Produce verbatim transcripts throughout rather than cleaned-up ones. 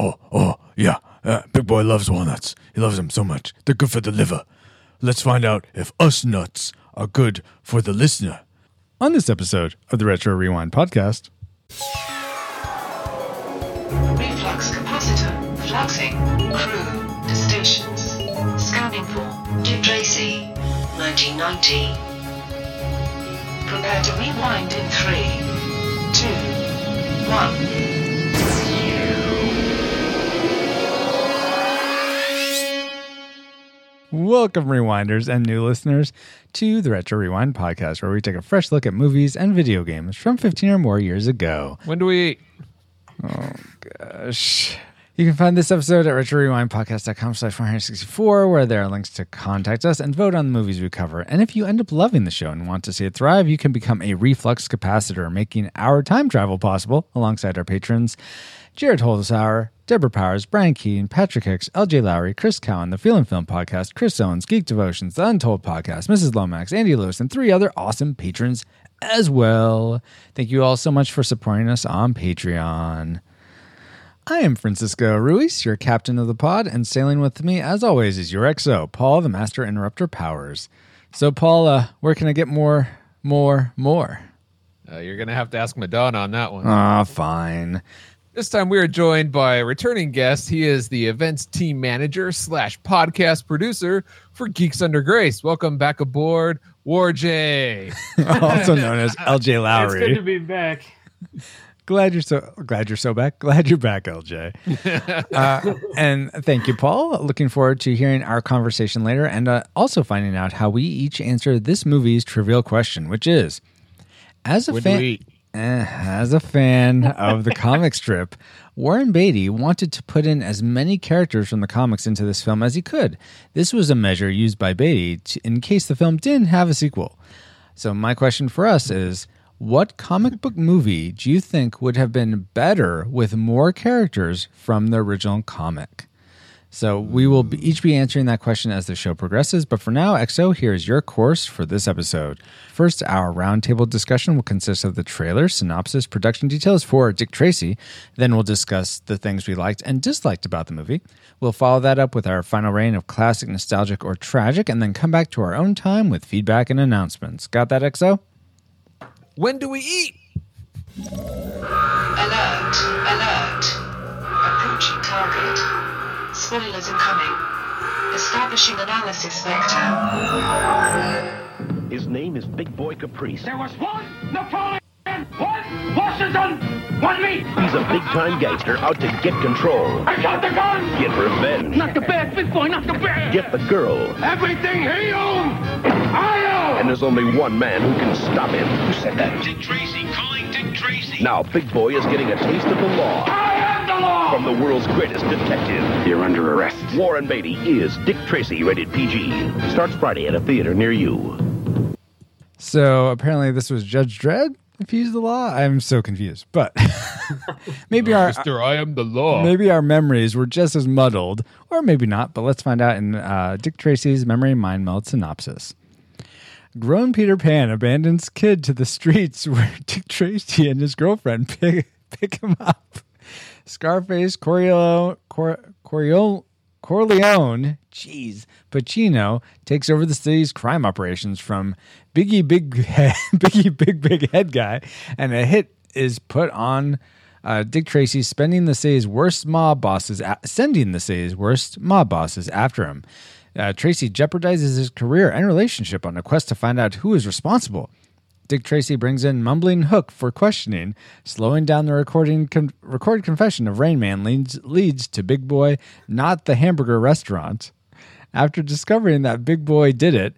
Oh, oh, yeah. Uh, Big Boy loves walnuts. He loves them so much. They're good for the liver. Let's find out if us nuts are good for the listener. On this episode of the Retro Rewind Podcast. Reflux capacitor. Fluxing. Crew. To stations. Scanning for Dick Tracy. nineteen ninety. Prepare to rewind in three, two, one... Welcome, Rewinders and new listeners, to the Retro Rewind Podcast, where we take a fresh look at movies and video games from fifteen or more years ago. When do we eat? Oh, gosh. You can find this episode at retrorewindpodcast.com slash 464, where there are links to contact us and vote on the movies we cover. And if you end up loving the show and want to see it thrive, you can become a reflux capacitor, making our time travel possible alongside our patrons, Jared Holdesauer, Deborah Powers, Brian Keaton, Patrick Hicks, L J Lowry, Chris Cowan, the Feel and Film Podcast, Chris Owens, Geek Devotions, The Untold Podcast, Missus Lomax, Andy Lewis, and three other awesome patrons as well. Thank you all so much for supporting us on Patreon. I am Francisco Ruiz, your captain of the pod, and sailing with me, as always, is your X O, Paul, the Master Interrupter Powers. So, Paul, uh, where can I get more, more, more? Uh, you're going to have to ask Madonna on that one. Ah, fine. This time we are joined by a returning guest. He is the events team manager slash podcast producer for Geeks Under Grace. Welcome back aboard, War J. Also known as L J Lowry. It's good to be back. Glad you're so glad you're so back. Glad you're back, L J. uh, and thank you, Paul. Looking forward to hearing our conversation later and uh, also finding out how we each answer this movie's trivial question, which is, as a fan... As a fan of the comic strip, Warren Beatty wanted to put in as many characters from the comics into this film as he could. This was a measure used by Beatty to, in case the film didn't have a sequel. So my question for us is, what comic book movie do you think would have been better with more characters from the original comic? So we will be, each be answering that question as the show progresses. But for now, X O, here's your course for this episode. First, our roundtable discussion will consist of the trailer, synopsis, production details for Dick Tracy. Then we'll discuss the things we liked and disliked about the movie. We'll follow that up with our final reign of classic, nostalgic, or tragic, and then come back to our own time with feedback and announcements. Got that, X O? When do we eat? Alert, alert. Approaching target. Spoilers are coming. Establishing analysis vector. His name is Big Boy Caprice. There was one Napoleon, one Washington, one me. He's a big-time gangster out to get control. I got the gun. Get revenge. Not the bad, Big Boy, not the bad. Get the girl. Everything he owns, I own. And there's only one man who can stop him. Who said that? Dick Tracy, calling Dick Tracy. Now Big Boy is getting a taste of the law. I From the world's greatest detective. You're under arrest. Warren Beatty is Dick Tracy, rated P G. Starts Friday at a theater near you. So apparently this was Judge Dredd, if he used the law. I'm so confused. But maybe our... Mister I am the law. Maybe our memories were just as muddled. Or maybe not, but let's find out in uh, Dick Tracy's Memory Mind Meld synopsis. Grown Peter Pan abandons kid to the streets where Dick Tracy and his girlfriend pick, pick him up. Scarface, Corleone, Cor- Corleone, Corleone, jeez, Pacino takes over the city's crime operations from Biggie Big Head, Biggie Big Big Head Guy, and a hit is put on uh, Dick Tracy, spending the city's worst mob bosses, a- sending the city's worst mob bosses after him. Uh, Tracy jeopardizes his career and relationship on a quest to find out who is responsible. Dick Tracy brings in mumbling Hook for questioning, slowing down the recording con- record confession of Rain Man leads, leads to Big Boy, not the hamburger restaurant. After discovering that Big Boy did it,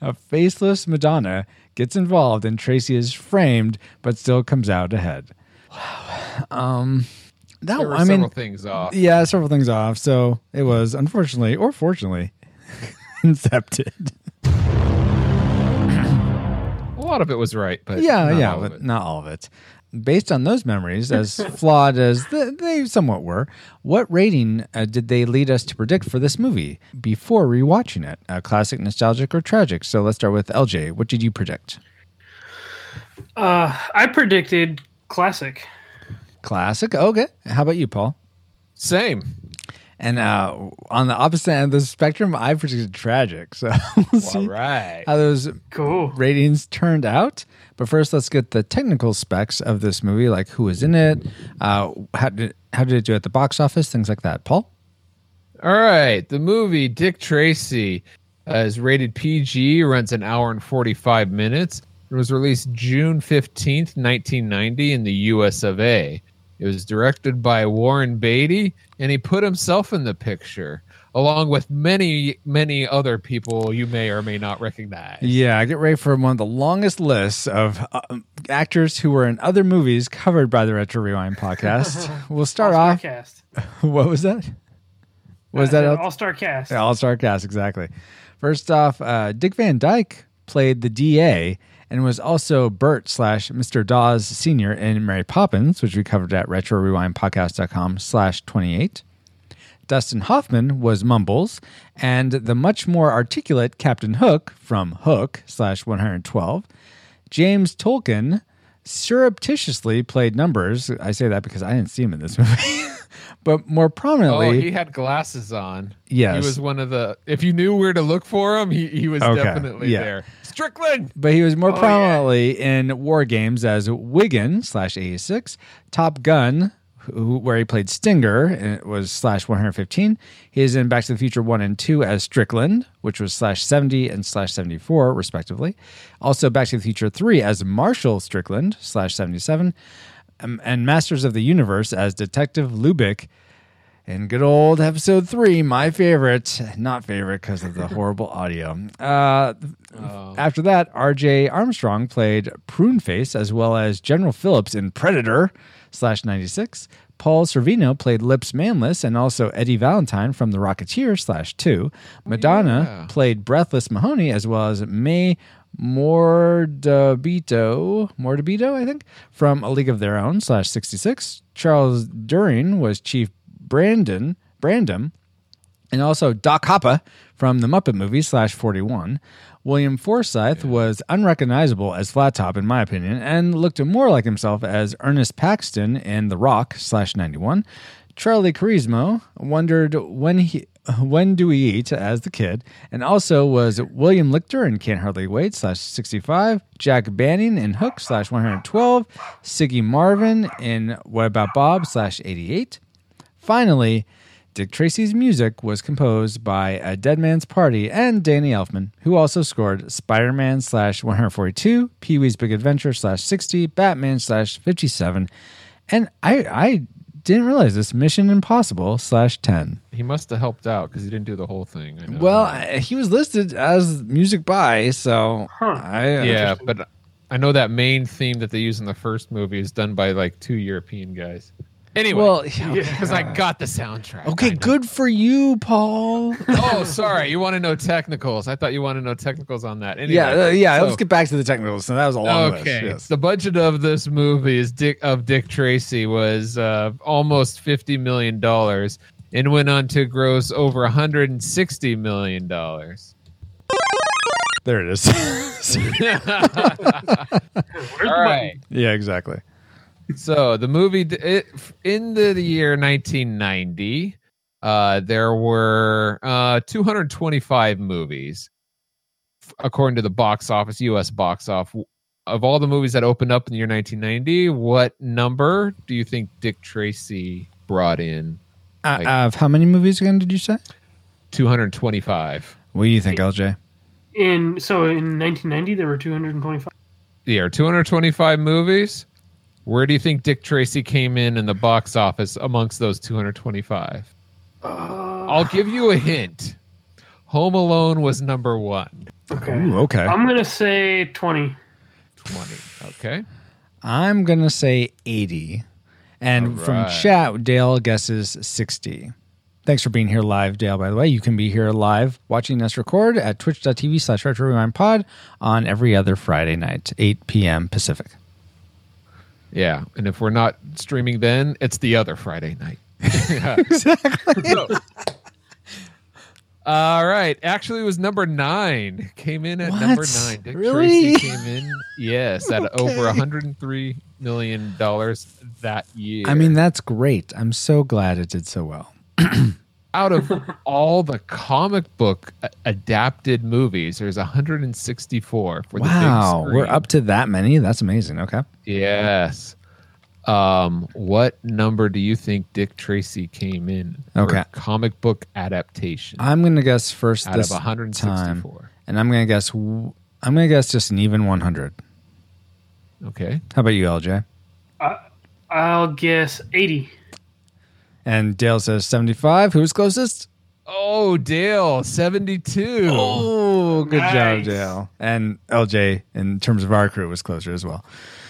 a faceless Madonna gets involved and Tracy is framed, but still comes out ahead. Wow. Um, that there were I several mean, things off. Yeah, several things off. So it was, unfortunately, or fortunately, incepted. A lot of it was right, but yeah, not yeah, all but of it. Not all of it. Based on those memories, as flawed as th- they somewhat were, what rating uh, did they lead us to predict for this movie before rewatching it? Uh, classic, nostalgic, or tragic? So let's start with L J. What did you predict? Uh, I predicted classic. Classic. Okay. How about you, Paul? Same. And uh, on the opposite end of the spectrum, I predicted tragic. So we'll see all right. how those cool. ratings turned out. But first, let's get the technical specs of this movie, like who was in it, uh, how did how did it do at the box office, things like that. Paul? All right. The movie Dick Tracy uh, is rated P G, runs an hour and forty-five minutes. It was released June fifteenth, nineteen ninety in the U S of A. It was directed by Warren Beatty, and he put himself in the picture, along with many, many other people you may or may not recognize. Yeah, get ready for one of the longest lists of uh, actors who were in other movies covered by the Retro Rewind podcast. We'll start All-star off. Cast. What was that? What was uh, that? Uh, All-star cast. Yeah, All-star cast, exactly. First off, uh, Dick Van Dyke played the D A, and was also Bert slash Mister Dawes Senior in Mary Poppins, which we covered at retro rewind podcast dot com slash twenty-eight. Dustin Hoffman was Mumbles, and the much more articulate Captain Hook from Hook slash one twelve. James Tolkien surreptitiously played Numbers. I say that because I didn't see him in this movie. But more prominently... Oh, he had glasses on. Yes. He was one of the... If you knew where to look for him, he, he was okay. definitely yeah. there. Strickland! But he was more oh, prominently yeah. in War Games as Wigan, slash eighty-six, Top Gun, who, where he played Stinger, and it was slash one fifteen. He is in Back to the Future one and two as Strickland, which was slash seventy and slash seventy-four, respectively. Also, Back to the Future three as Marshall Strickland, slash seventy-seven. And Masters of the Universe as Detective Lubick in good old episode three, my favorite. Not favorite because of the horrible audio. Uh, oh. After that, R J Armstrong played Pruneface as well as General Phillips in Predator slash ninety-six. Paul Sorvino played Lips Manless and also Eddie Valentine from The Rocketeer slash two. Madonna yeah. played Breathless Mahoney as well as May Mortabito, Mortabito, I think, from A League of Their Own, slash sixty-six. Charles Durin was Chief Brandon, Brandom, and also Doc Hoppa from The Muppet Movie, slash forty-one. William Forsythe yeah. was unrecognizable as Flat Top, in my opinion, and looked more like himself as Ernest Paxton in The Rock, slash ninety-one. Charlie Korsmo wondered when he... When Do We Eat as the kid, and also was William Lichter in Can't Hardly Wait slash sixty-five, Jack Banning in Hook slash one twelve, Siggy Marvin in What About Bob slash eighty-eight. Finally, Dick Tracy's music was composed by A Dead Man's Party and Danny Elfman, who also scored Spider-Man slash one forty-two, Pee-wee's Big Adventure slash sixty, Batman slash fifty-seven, and I... I didn't realize this Mission Impossible slash ten. He must have helped out because he didn't do the whole thing. I know. Well, he was listed as music by, so huh. I, yeah. I but I know that main theme that they use in the first movie is done by like two European guys. Anyway, well, because yeah. I got the soundtrack. Okay, good for you, Paul. Oh, sorry. You want to know technicals? I thought you wanted to know technicals on that. Anyway, yeah, uh, yeah. So, let's get back to the technicals. So that was a long okay. list. Okay, yes. The budget of this movie is Dick of Dick Tracy was uh, almost fifty million dollars, and went on to gross over one hundred and sixty million dollars. There it is. All right. Yeah. Exactly. So the movie it, in the, the year nineteen ninety, uh, there were uh, two hundred twenty-five movies, according to the box office, U S box office. Of all the movies that opened up in the year nineteen ninety, what number do you think Dick Tracy brought in? Uh, like, uh, how many movies again did you say? two hundred twenty-five. What do you think, L J? In so in nineteen ninety, there were two hundred twenty-five. Yeah, two hundred twenty-five movies. Where do you think Dick Tracy came in in the box office amongst those two hundred twenty-five? Uh, I'll give you a hint. Home Alone was number one. Okay. Ooh, okay. I'm going to say twenty. twenty. Okay. I'm going to say eighty. And right. from chat, Dale guesses sixty. Thanks for being here live, Dale, by the way. You can be here live watching us record at twitch.tv slash Retro Rewind Pod on every other Friday night, eight p.m. Pacific. Yeah, and if we're not streaming then, it's the other Friday night. Exactly. So, all right. Actually, it was number nine. Came in at what? number nine. Dick really? Tracy came in, yes, at okay. over one hundred three million dollars. that year. I mean, that's great. I'm so glad it did so well. Out of all the comic book adapted movies, there's one hundred sixty-four for the big screen. Wow, we're up to that many? That's amazing. Okay. Yes. Um, what number do you think Dick Tracy came in for okay. comic book adaptation? I'm going to guess first out this of one hundred sixty-four. Time, and I'm going to guess I'm going to guess just an even one hundred. Okay. How about you, L J? Uh, I'll guess eighty. And Dale says seventy-five. Who's closest? Oh, Dale, seventy-two. Oh, good nice. job, Dale. And L J, in terms of our crew, was closer as well.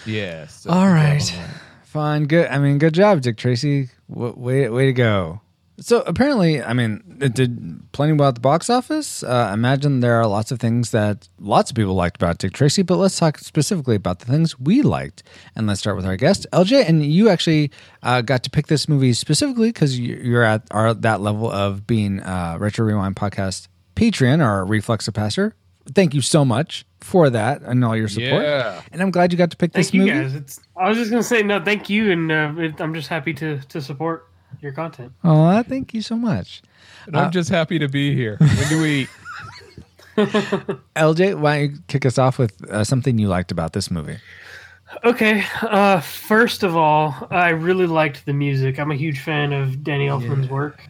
Yes. Yeah, so all right. Well. Fine. Good. I mean, good job, Dick Tracy. Way, way to go. So apparently, I mean, it did plenty well at the box office. Uh, I imagine there are lots of things that lots of people liked about Dick Tracy, but let's talk specifically about the things we liked. And let's start with our guest, L J. And you actually uh, got to pick this movie specifically because you're at our, that level of being uh, Retro Rewind Podcast Patreon or Reflexopasser. Thank you so much for that and all your support. Yeah. And I'm glad you got to pick thank this movie. Thank you guys. It's, I was just going to say, no, thank you. And uh, it, I'm just happy to, to support your content. Oh, thank you so much. And uh, I'm just happy to be here. When do we eat? L J, why don't you kick us off with uh, something you liked about this movie? Okay. Uh, first of all, I really liked the music. I'm a huge fan of Danny Elfman's yeah. work.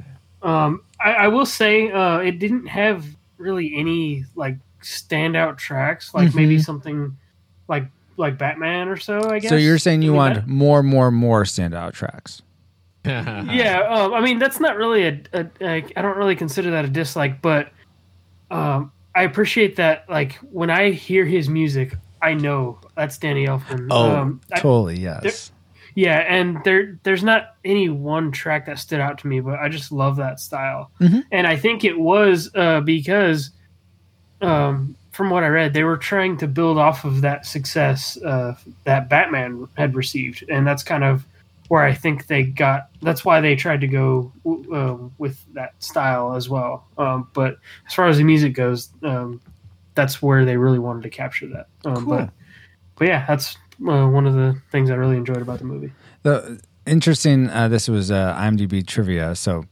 Um, I, I will say uh, it didn't have really any like standout tracks, like mm-hmm. maybe something like like Batman or so, I guess. So you're saying you want that? more, more, more standout tracks? yeah, um, I mean, that's not really a, a, a... I don't really consider that a dislike, but um, I appreciate that, like, when I hear his music, I know that's Danny Elfman. Oh, um, totally, I, yes. Yeah, and there, there's not any one track that stood out to me, but I just love that style. Mm-hmm. And I think it was uh, because, um, from what I read, they were trying to build off of that success uh, that Batman had received, and that's kind of where I think they got, that's why they tried to go uh, with that style as well. Um, but as far as the music goes, um, that's where they really wanted to capture that. Um, cool. But, but yeah, that's uh, one of the things I really enjoyed about the movie. The interesting, uh, this was uh, IMDb trivia, so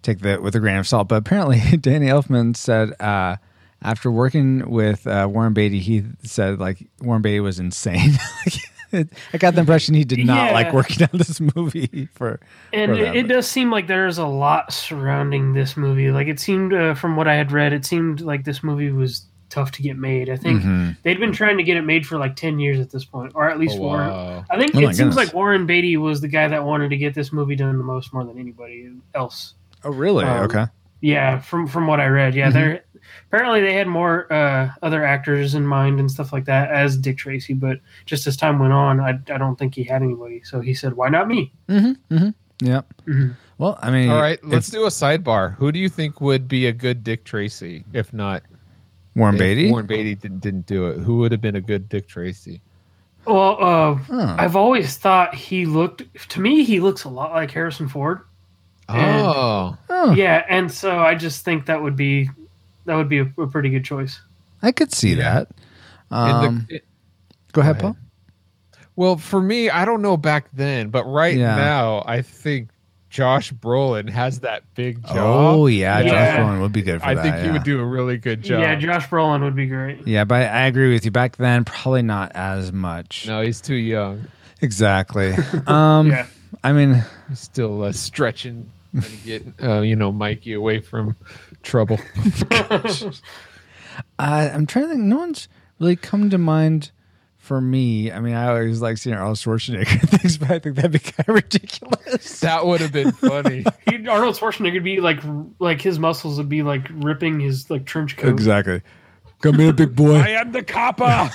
take that with a grain of salt. But apparently Danny Elfman said uh, after working with uh, Warren Beatty, he said like Warren Beatty was insane. I got the impression he did not yeah. like working on this movie. For and for it, it does seem like there's a lot surrounding this movie. Like it seemed, uh, from what I had read, it seemed like this movie was tough to get made. I think mm-hmm. they'd been trying to get it made for like ten years at this point, or at least oh, Warren. Wow. I think oh, it seems goodness. like Warren Beatty was the guy that wanted to get this movie done the most, more than anybody else. Oh, really? Um, okay. Yeah, from from what I read, yeah, mm-hmm. there apparently they had more uh, other actors in mind and stuff like that as Dick Tracy, but just as time went on, I, I don't think he had anybody. So he said, "Why not me?" Mm-hmm. Mm-hmm. Yeah. Mm-hmm. Well, I mean, all right, let's do a sidebar. Who do you think would be a good Dick Tracy if not Warren if Beatty? Warren Beatty didn't didn't do it. Who would have been a good Dick Tracy? Well, uh, huh. I've always thought he looked to me. He looks a lot like Harrison Ford. And, oh. oh, yeah, and so I just think that would be that would be a, a pretty good choice. I could see yeah. that. Um, the, it, go, go ahead, ahead, Paul. Well, for me, I don't know back then, but right yeah. now, I think Josh Brolin has that big job. Oh yeah, yeah. Josh Brolin would be good for I that. I think he yeah. would do a really good job. Yeah, Josh Brolin would be great. Yeah, but I agree with you. Back then, probably not as much. No, he's too young. Exactly. Um, yeah. I mean, he's still uh, stretching. Trying to get uh, you know, Mikey away from trouble. uh, I'm trying to think. No one's really come to mind for me. I mean, I always like seeing Arnold Schwarzenegger things, but I think that'd be kind of ridiculous. That would have been funny. He'd, Arnold Schwarzenegger would be like, like his muscles would be like ripping his like trench coat. Exactly. Come here, big boy. I am the copper.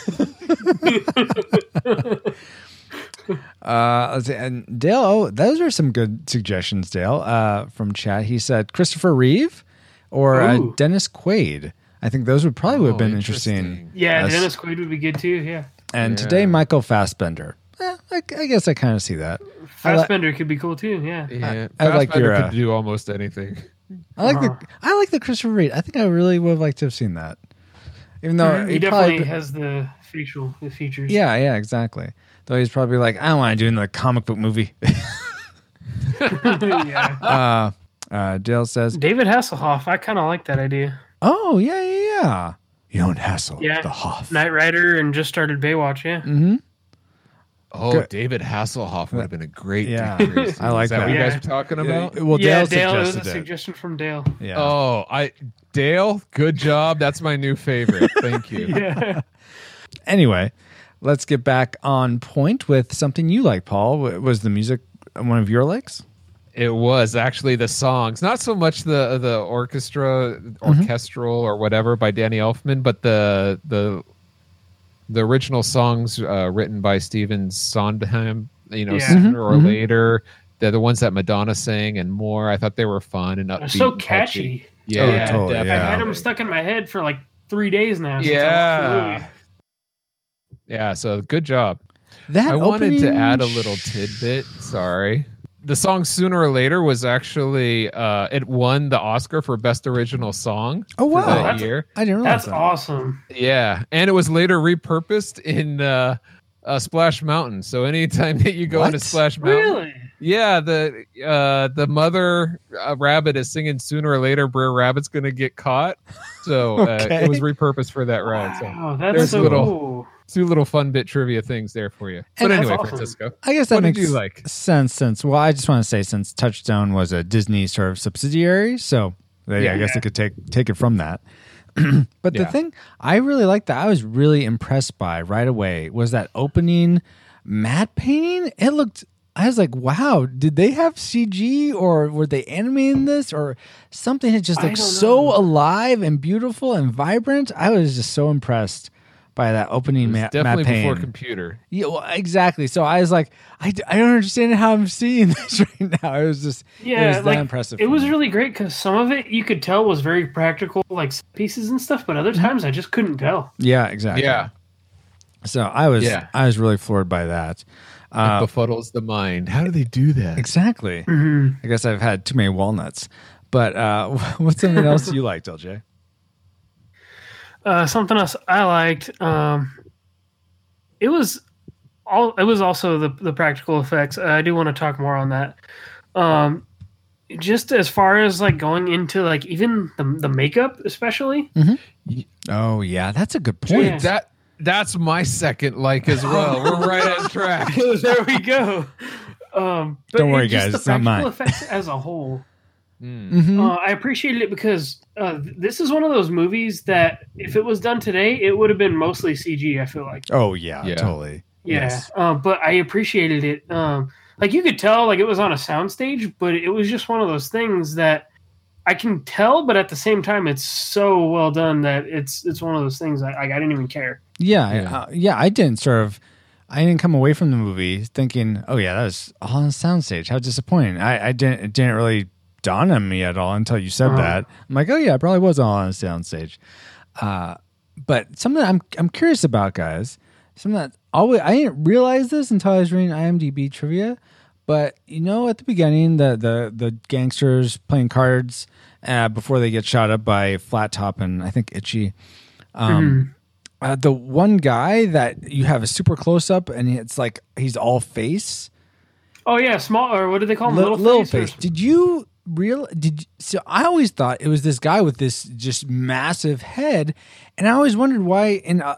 Uh, let's see, and Dale, oh, those are some good suggestions, Dale, uh, from chat. He said Christopher Reeve or uh, Dennis Quaid. I think those would probably would have oh, been interesting. interesting. Yeah, uh, Dennis Quaid would be good too. Yeah. And yeah. today, Michael Fassbender. Eh, I, I guess I kind of see that. Fassbender li- could be cool too. Yeah. Yeah. I, I like your. Uh, could do almost anything. I like uh-huh. the. I like the Christopher Reeve. I think I really would have liked to have seen that. Even though mm-hmm. he, he definitely probably, has the facial the features. Yeah, yeah, exactly. Though he's probably like, I don't want to do another comic book movie. yeah. Uh, uh, Dale says, David Hasselhoff. I kind of like that idea. Oh, yeah, yeah, yeah. You don't hassle yeah. the Hoff. Knight Rider and just started Baywatch, yeah. Mm-hmm. Oh, Good. David Hasselhoff would have been a great yeah. Dick Tracy. I like Is that. That. What yeah. you guys were talking about? Yeah. Well, yeah, Dale, Dale suggested it. Was a suggestion it. From Dale. Yeah. Oh, I Dale, good job. That's my new favorite. Thank you. yeah. Anyway, let's get back on point with something you like, Paul. Was the music one of your likes? It was actually the songs, not so much the the orchestra, orchestral mm-hmm. or whatever by Danny Elfman, but the the. The original songs uh, written by Stephen Sondheim, you know, yeah. sooner mm-hmm, or mm-hmm. later. They're the ones that Madonna sang and more. I thought they were fun and upbeat. They're so catchy. catchy. Yeah, oh, totally, definitely. I've had them stuck in my head for like three days now. Yeah. Yeah, so good job. That I wanted opening... to add a little tidbit. Sorry. The song Sooner or Later was actually, uh, it won the Oscar for Best Original Song. Oh, wow. For that that's, year. I didn't realize that's that. Awesome. Yeah. And it was later repurposed in uh, uh, Splash Mountain. So anytime that you go what? into Splash Mountain. Really? Yeah. The uh, the mother uh, rabbit is singing Sooner or Later, Brer Rabbit's going to get caught. So uh, okay. it was repurposed for that ride. Wow, so that's so little, cool. Two little fun bit trivia things there for you. But and anyway, awesome. Francisco, I guess that what makes did you like? sense. Since well, I just want to say since Touchstone was a Disney sort of subsidiary, so they, yeah, I guess yeah. they could take take it from that. but yeah. the thing I really liked that I was really impressed by right away was that opening matte painting. It looked. I was like, wow, did they have C G or were they animating this or something? It just looked so alive and beautiful and vibrant. I was just so impressed. By that opening map, definitely map before computer. Yeah, well, exactly. So I was like, I, I don't understand how I'm seeing this right now. It was just, yeah, it was like, that impressive. It was me. really great because some of it you could tell was very practical, like pieces and stuff. But other times I just couldn't tell. Yeah, exactly. Yeah. So I was, yeah. I was really floored by that. Uh, it befuddles the mind. How do they do that? Exactly. Mm-hmm. I guess I've had too many walnuts. But uh, what's something else you liked, L J? Uh, something else I liked. Um, it was all. It was also the the practical effects. I do want to talk more on that. Um, just as far as like going into like even the the makeup, especially. Mm-hmm. Oh yeah, that's a good point. Yeah. That that's my second like as well. We're right on track. There we go. Um, but Don't worry, guys. The it's not mine. Practical effects as a whole. Mm-hmm. Uh, I appreciated it because uh, this is one of those movies that if it was done today, it would have been mostly C G, I feel like. Oh, yeah, yeah. totally. Yeah, yes. uh, but I appreciated it. Um, like, you could tell like it was on a soundstage, but it was just one of those things that I can tell, but at the same time, it's so well done that it's it's one of those things that like, I didn't even care. Yeah, yeah. Uh, yeah, I didn't sort of... I didn't come away from the movie thinking, oh, yeah, that was all on a soundstage. How disappointing. I, I didn't it didn't really... dawn on me at all until you said uh-huh. that. I'm like, oh yeah, I probably was all on a soundstage. Uh, but something that I'm I'm curious about, guys. Something that always I didn't realize this until I was reading IMDb trivia. But you know, at the beginning, the the the gangsters playing cards uh, before they get shot up by Flat Top and I think Itchy. Um, mm-hmm. uh, the one guy that you have a super close up and it's like he's all face. Oh yeah, small or what do they call him? Little, little face. face. Did you? Real did so I always thought it was this guy with this just massive head, and I always wondered why in uh,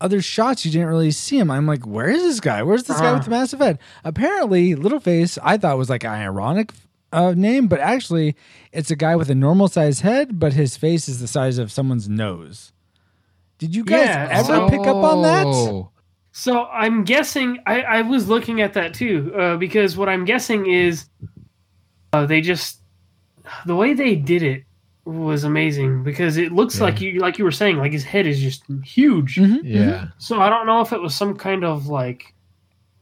other shots you didn't really see him. I'm like, where is this guy? Where's this uh. guy with the massive head? Apparently, Littleface I thought was like an ironic uh, name, but actually, it's a guy with a normal size head, but his face is the size of someone's nose. Did you guys yeah. ever oh. pick up on that? So I'm guessing I, I was looking at that too uh, because what I'm guessing is. Uh, they just the way they did it was amazing because it looks yeah. like you like you were saying like his head is just huge mm-hmm. yeah so I don't know if it was some kind of like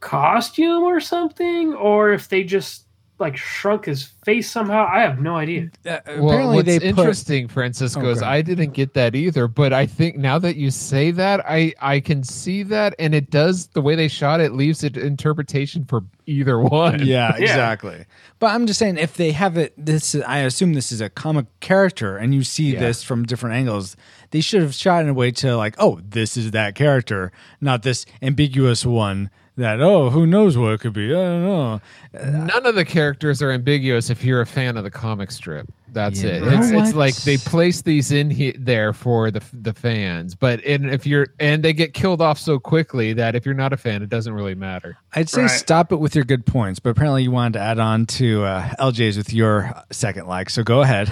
costume or something or if they just like shrunk his face somehow. I have no idea. Uh, well, apparently what's they put... interesting, Francisco, okay. is I didn't get that either, but I think now that you say that, I, I can see that, and it does, the way they shot it leaves it interpretation for either one. Yeah, exactly. Yeah. But I'm just saying, if they have it, this I assume this is a comic character, and you see yeah. this from different angles, they should have shot in a way to like, oh, this is that character, not this ambiguous one. That, oh, who knows what it could be? I don't know. None of the characters are ambiguous if you're a fan of the comic strip. That's yeah, it. It's, it's like they place these in he- there for the the fans, but and if you're and they get killed off so quickly that if you're not a fan, it doesn't really matter. I'd say right. stop it with your good points, but apparently you wanted to add on to uh, L J's with your second like, so go ahead.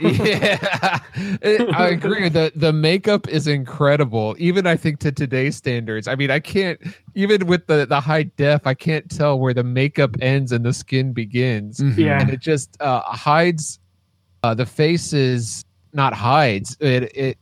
yeah, it, I agree. the The makeup is incredible, even I think to today's standards. I mean, I can't even with the the high def, I can't tell where the makeup ends and the skin begins. Mm-hmm. Yeah, and it just uh, hides. Uh, the faces not hides it. It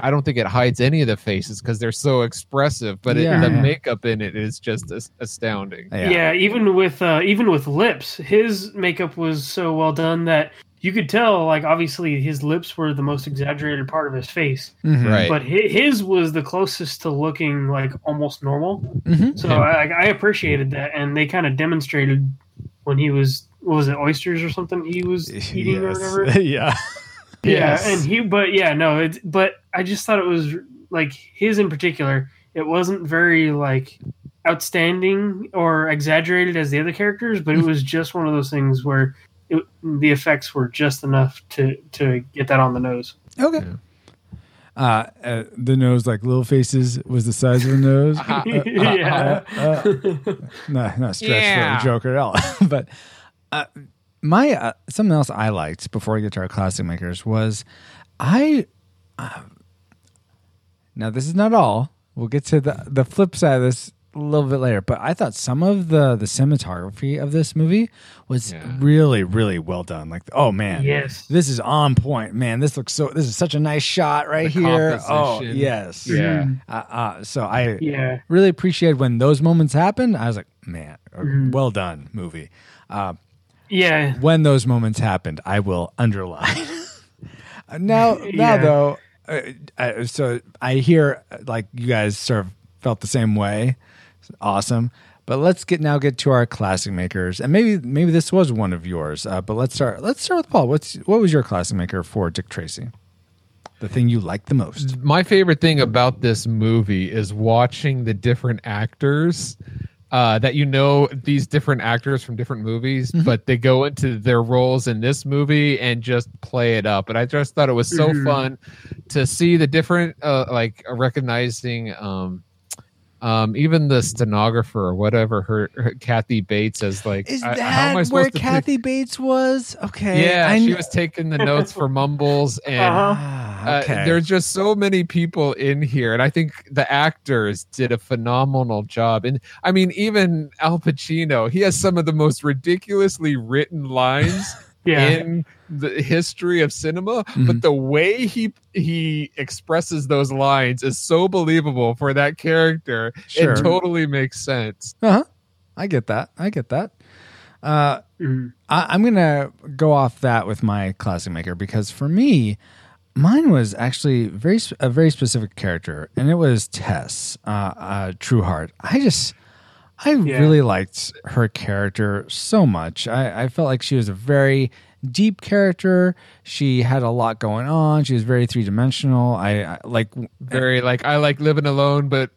I don't think it hides any of the faces because they're so expressive. But yeah, it, the yeah. makeup in it is just astounding. Yeah, yeah even with uh, even with lips, his makeup was so well done that you could tell. Like obviously, his lips were the most exaggerated part of his face. Mm-hmm. Right. But his, his was the closest to looking like almost normal. Mm-hmm. So yeah. I, I appreciated that, and they kind of demonstrated when he was. What was it, oysters or something he was eating yes. or whatever? yeah. Yeah. Yes. And he, but yeah, no, it's, but I just thought it was like his in particular, it wasn't very like outstanding or exaggerated as the other characters, but it was just one of those things where it, the effects were just enough to, to get that on the nose. Okay. Yeah. Uh, uh, the nose, like little faces, was the size of the nose. uh, uh, yeah. Uh, uh, uh, not, not stretched yeah. for a joke at all, but. Uh, my uh, something else I liked before I get to our classic makers was I. Uh, now this is not all. We'll get to the the flip side of this a little bit later. But I thought some of the the cinematography of this movie was yeah. really really well done. Like oh man, yes, this is on point, man. This looks so. This is such a nice shot right the here. Oh yes, yeah. Uh, uh, so I yeah. really appreciated when those moments happened. I was like, man, mm. well done movie. Uh, Yeah. When those moments happened, I will underline. now, yeah. now though, uh, I, so I hear like you guys sort of felt the same way. It's awesome. But let's get now get to our classic makers, and maybe maybe this was one of yours. Uh, but let's start. Let's start with Paul. What's what was your classic maker for Dick Tracy? The thing you like the most. My favorite thing about this movie is watching the different actors. Uh, that you know these different actors from different movies, mm-hmm. but they go into their roles in this movie and just play it up. And I just thought it was so mm-hmm. fun to see the different, uh, like uh, recognizing um, um, even the stenographer or whatever, her, her Kathy Bates as like. Is I, that how am I where Kathy pick? Bates was? Okay. Yeah, I she was taking the notes for Mumbles and. Uh-huh. Uh, okay. There's just so many people in here, and I think the actors did a phenomenal job. And I mean, even Al Pacino, he has some of the most ridiculously written lines yeah. in the history of cinema, mm-hmm. but the way he he expresses those lines is so believable for that character. Sure. It totally makes sense. Uh-huh. I get that. I get that. Uh, mm-hmm. I, I'm going to go off that with my classic maker, because for me, mine was actually very a very specific character, and it was Tess, uh, uh, Trueheart. I just, I yeah. really liked her character so much. I, I felt like she was a very deep character. She had a lot going on. She was very three dimensional. I, I like very like I like living alone, but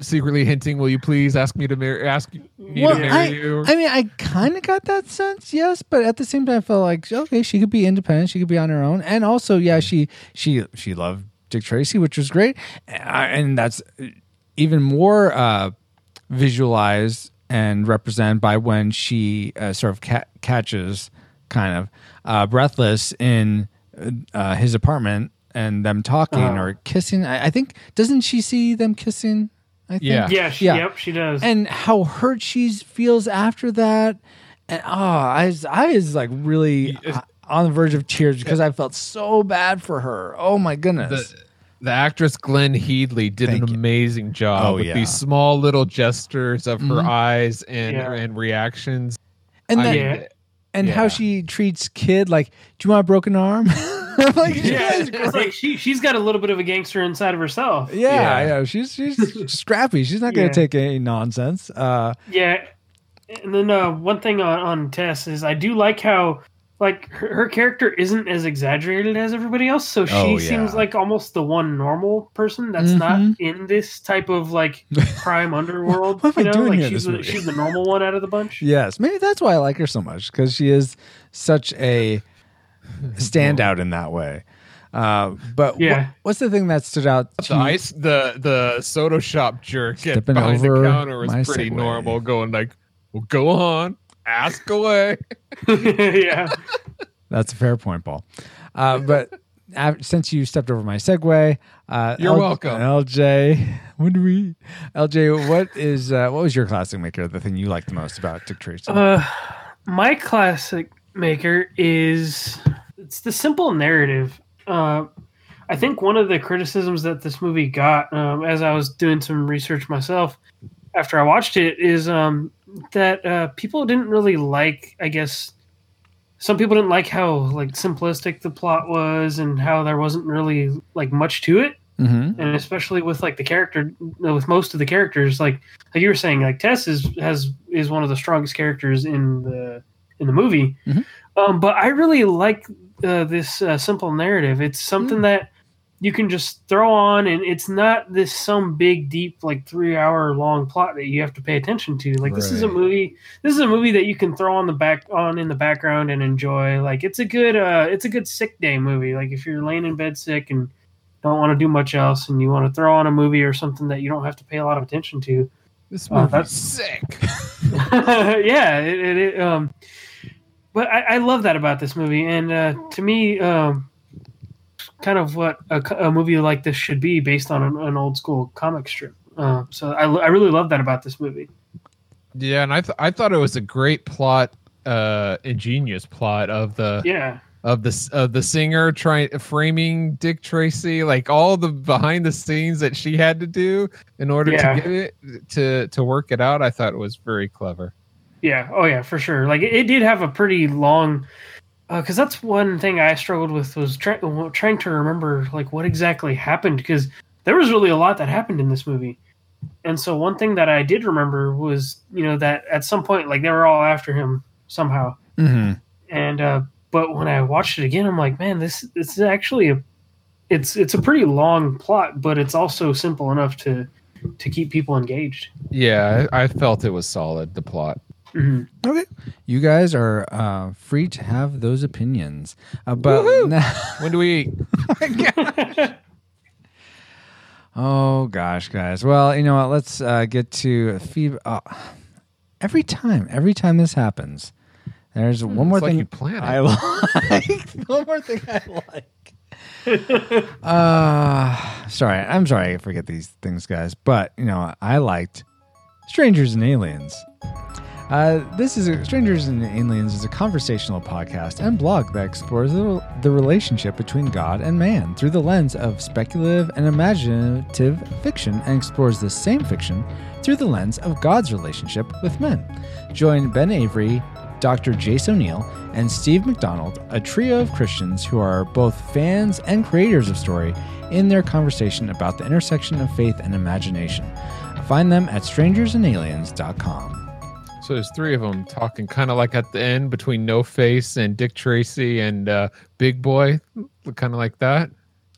secretly hinting, "Will you please ask me to marry? Ask me well, to marry I, you?" I mean, I kind of got that sense, yes, but at the same time, I felt like okay, she could be independent, she could be on her own, and also, yeah, she she she loved Dick Tracy, which was great, and that's even more uh, visualized and represented by when she uh, sort of ca- catches kind of uh, Breathless in uh, his apartment and them talking uh-huh. or kissing. I, I think doesn't she see them kissing? I think. Yeah. Yeah, she, yeah. Yep. She does. And how hurt she feels after that, and oh, I was, I was like really uh, on the verge of tears because yeah. I felt so bad for her. Oh my goodness. The, the actress Glenn Headley did Thank an amazing you. job oh, with yeah. these small little gestures of mm-hmm. her eyes and yeah. and reactions. And then, yeah. and yeah. how she treats Kid, like, do you want a broken arm? Like, yeah, it's like she she's got a little bit of a gangster inside of herself. Yeah, yeah, yeah. she's she's scrappy. She's not going to yeah. take any nonsense. Uh, yeah, and then uh, one thing on, on Tess is I do like how like her, her character isn't as exaggerated as everybody else. So she oh, yeah. seems like almost the one normal person that's mm-hmm. not in this type of like crime underworld. What, what am you know? I doing like here she's, this the, movie? She's the normal one out of the bunch. Yes, maybe that's why I like her so much, because she is such a standout in that way. Uh, but yeah. wh- what's the thing that stood out? To the ice, the the soda shop jerk stepping behind over the counter was pretty segue. normal, going like, "Well, go on, ask away." Yeah, that's a fair point, Paul. Uh, but uh, since you stepped over my segue, uh, you're L- welcome, L J. When do we, L J? What is uh, what was your classic maker? The thing you liked the most about Dick Tracy? Uh, my classic maker is it's the simple narrative. Uh, I think one of the criticisms that this movie got, um, as I was doing some research myself after I watched it, is um, that uh, people didn't really like, I guess, some people didn't like how like simplistic the plot was and how there wasn't really like much to it. Mm-hmm. And especially with like the character, with most of the characters, like like you were saying, like Tess is has is one of the strongest characters in the in the movie. Mm-hmm. Um, but I really like uh, this uh, simple narrative. It's something mm. that you can just throw on, and it's not this some big, deep, like three hour long plot that you have to pay attention to. Like right. this is a movie, this is a movie that you can throw on the back on in the background and enjoy. Like it's a good, uh, it's a good sick day movie. Like if you're laying in bed sick and don't want to do much else and you want to throw on a movie or something that you don't have to pay a lot of attention to. This movie's uh, that's sick. Yeah. It, it, it, um, But I, I love that about this movie, and uh, to me, um, kind of what a, a movie like this should be, based on an, an old school comic strip. Uh, so I, I really love that about this movie. Yeah, and I th- I thought it was a great plot, uh, ingenious plot of the yeah of the of the singer trying framing Dick Tracy, like all the behind the scenes that she had to do in order yeah. to get it to to work it out. I thought it was very clever. Yeah. Oh, yeah, for sure. Like, it, it did have a pretty long... Because uh, that's one thing I struggled with, was tra- trying to remember, like, what exactly happened. Because there was really a lot that happened in this movie. And so one thing that I did remember was, you know, that at some point, like, they were all after him somehow. Mm-hmm. And, uh, but when I watched it again, I'm like, man, this, this is actually a... It's, it's a pretty long plot, but it's also simple enough to, to keep people engaged. Yeah, I, I felt it was solid, the plot. Mm-hmm. Okay, you guys are uh, free to have those opinions. Uh, but now, when do we eat? Oh, my gosh. Oh gosh, guys. Well, you know what? Let's uh, get to feedback. Uh, every time, every time this happens, there's mm, one more thing like you I like. One more thing I like. uh, sorry, I'm sorry I forget these things, guys. But you know, I liked Strangers and Aliens. Uh, this is a, Strangers and Aliens is a conversational podcast and blog that explores the, the relationship between God and man through the lens of speculative and imaginative fiction, and explores the same fiction through the lens of God's relationship with men. Join Ben Avery, Doctor Jace O'Neill, and Steve McDonald, a trio of Christians who are both fans and creators of story, in their conversation about the intersection of faith and imagination. Find them at strangers and aliens dot com. So there's three of them talking kind of like at the end between No Face and Dick Tracy and uh, Big Boy, kind of like that.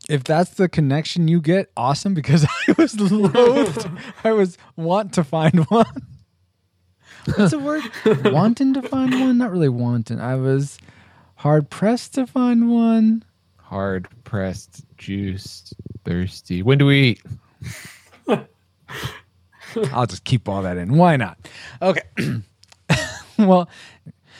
If that's the connection you get, awesome, because I was loathed. I was want to find one. What's the word? Wanting to find one? Not really wanting. I was hard-pressed to find one. Hard-pressed, juiced, thirsty. When do we eat? I'll just keep all that in. Why not? Okay. Well,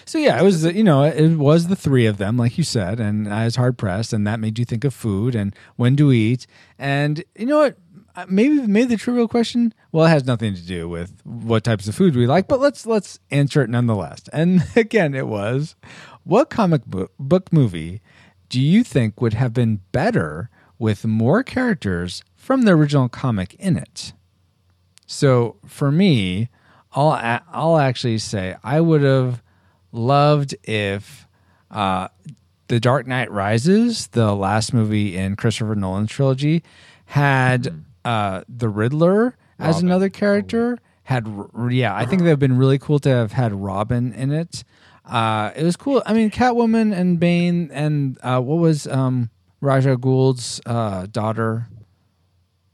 so yeah, it was, you know, it was the three of them, like you said, and I was hard pressed, and that made you think of food and when do we eat. And you know what? Maybe maybe the trivial question, well, it has nothing to do with what types of food we like, but let's let's answer it nonetheless. And again, it was, what comic book, book movie do you think would have been better with more characters from the original comic in it? So for me, I'll I'll actually say I would have loved if uh, The Dark Knight Rises, the last movie in Christopher Nolan's trilogy, had uh, the Riddler as Robin. Another character. Had yeah, I think they've been really cool to have had Robin in it. Uh, it was cool. I mean, Catwoman and Bane and uh, what was um, Ra's al Ghul's uh, daughter,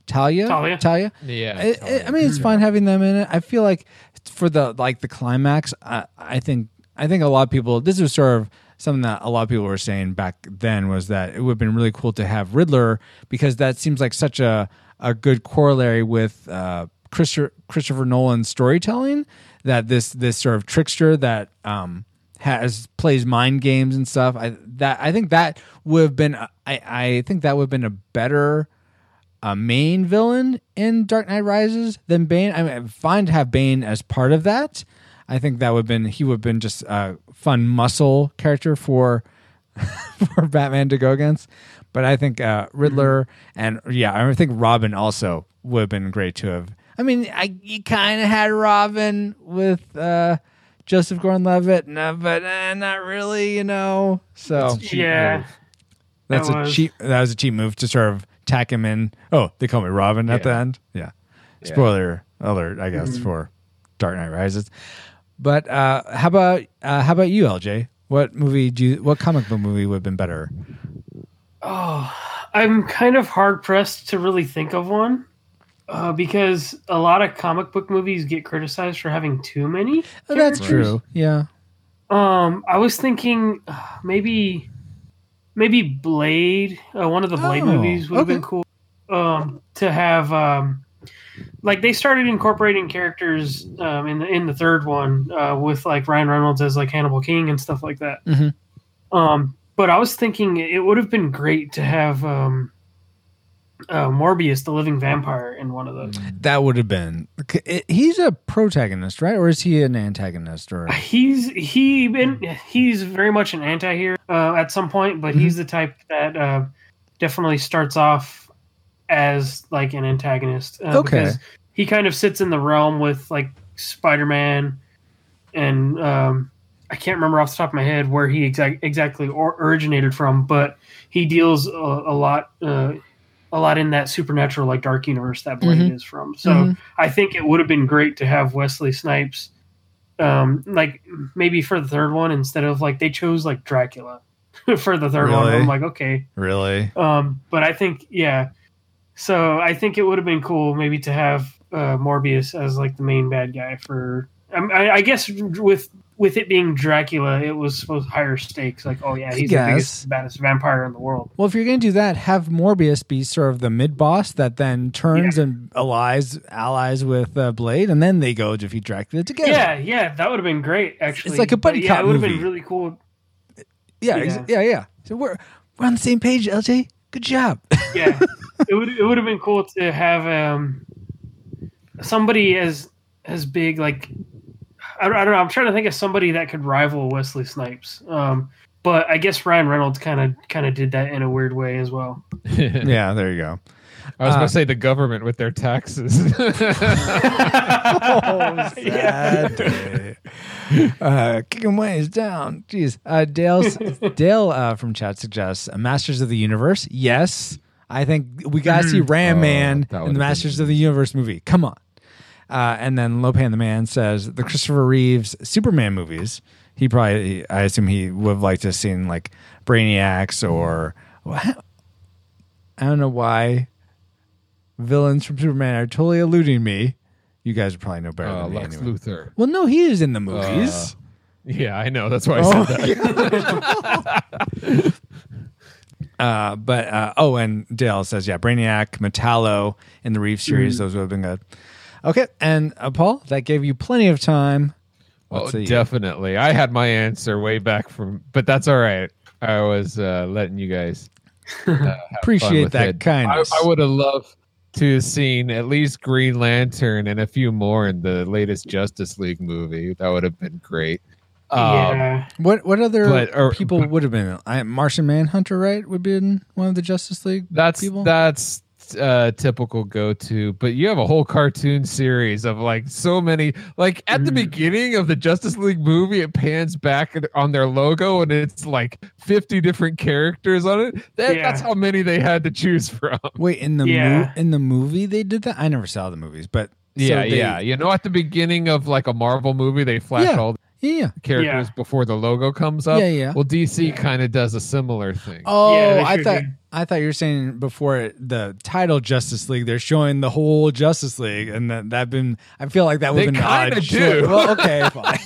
Talia? Talia. Talia. Yeah. It, Talia. It, I mean, it's fun having them in it. I feel like for the like the climax, I, I think I think a lot of people. This was sort of something that a lot of people were saying back then was that it would have been really cool to have Riddler because that seems like such a a good corollary with. Uh, Christopher, Christopher Nolan's storytelling, that this this sort of trickster that um, has plays mind games and stuff. I that I think that would have been I, I think that would have been a better uh, main villain in Dark Knight Rises than Bane. I mean, fine to have Bane as part of that. I think that would have been he would have been just a fun muscle character for for Batman to go against. But I think uh, Riddler and yeah, I think Robin also would have been great to have. I mean, I, you kind of had Robin with uh, Joseph Gordon-Levitt, no, but eh, not really, you know. So yeah, move. that's that a was. cheap. That was a cheap move to sort of tack him in. Oh, they call me Robin yeah. at the end. Yeah, yeah. Spoiler alert, I guess mm-hmm. for Dark Knight Rises. But uh, how about uh, how about you, L J? What movie do you, what comic book movie would have been better? Oh, I'm kind of hard pressed to really think of one. Uh, because a lot of comic book movies get criticized for having too many oh, that's true. Yeah. Um, I was thinking uh, maybe maybe Blade, uh, one of the Blade oh, movies would have okay. been cool um, to have. Um, like they started incorporating characters um, in the in the third one uh, with like Ryan Reynolds as like Hannibal King and stuff like that. Mm-hmm. Um, but I was thinking it would have been great to have. Um, Uh, Morbius, the living vampire, in one of those. That would have been. He's a protagonist, right, or is he an antagonist? Or he's he been he's very much an anti-hero uh, at some point, but mm-hmm. he's the type that uh, definitely starts off as like an antagonist. Uh, okay, because he kind of sits in the realm with like Spider-Man, and um, I can't remember off the top of my head where he exa- exactly or- originated from, but he deals a, a lot. Uh, a lot in that supernatural, like dark universe that Blade mm-hmm. is from. So mm-hmm. I think it would have been great to have Wesley Snipes, um, like maybe for the third one, instead of like, they chose like Dracula for the third really? one. I'm like, okay, really? Um, but I think, yeah. So I think it would have been cool maybe to have uh, Morbius as like the main bad guy for, I, I guess with, with it being Dracula, it was supposed to higher stakes. Like, oh yeah, he's the biggest, baddest vampire in the world. Well, if you're going to do that, have Morbius be sort of the mid-boss that then turns yeah. and allies allies with uh, Blade, and then they go defeat Dracula together. Yeah, yeah, that would have been great. Actually, it's like a buddy but, cop yeah, it would have been really cool. Yeah, yeah, ex- yeah, yeah. So we're we're on the same page, L J. Good job. yeah, it would it would have been cool to have um, somebody as as big like. I don't know. I'm trying to think of somebody that could rival Wesley Snipes. Um, but I guess Ryan Reynolds kind of kind of did that in a weird way as well. yeah, there you go. I was uh, going to say the government with their taxes. oh, sad. uh, kicking ways down. Jeez. Uh, Dale's, Dale uh, from chat suggests uh, Masters of the Universe. Yes. I think we got to see Ram oh, Man in the Masters been... of the Universe movie. Come on. Uh, and then Lopan the Man says the Christopher Reeves Superman movies. He probably, I assume, he would have liked to have seen like Brainiacs or what? I don't know why villains from Superman are totally eluding me. You guys probably know better uh, than me. Lex anyway. Luthor. Well, no, he is in the movies. Uh, yeah, I know. That's why I oh, said that. uh, but uh, oh, and Dale says, yeah, Brainiac, Metallo in the Reeve series. Mm-hmm. Those would have been good. Okay, and uh, Paul, that gave you plenty of time. Let's oh, see. Definitely. I had my answer way back from, but that's all right. I was uh, letting you guys uh, appreciate that kindness. I, I would have loved to have seen at least Green Lantern and a few more in the latest Justice League movie. That would have been great. Um, yeah. What what other but, or, people would have been? I, Martian Manhunter, right? Would have been one of the Justice League that's, people? That's... uh, typical go-to, but you have a whole cartoon series of like so many. Like at mm. the beginning of the Justice League movie, it pans back on their logo and it's like fifty different characters on it. That, yeah. That's how many they had to choose from. Wait, in the yeah. mo- in the movie they did that? I never saw the movies, but yeah, so they, yeah. You know, at the beginning of like a Marvel movie, they flash yeah. all. Yeah, characters yeah. before the logo comes up. Yeah, yeah. Well, D C yeah. kind of does a similar thing. Oh, yeah, I thought did. I thought you were saying before the title Justice League, they're showing the whole Justice League, and that that been. I feel like that would been kind of do. Well, okay, fine.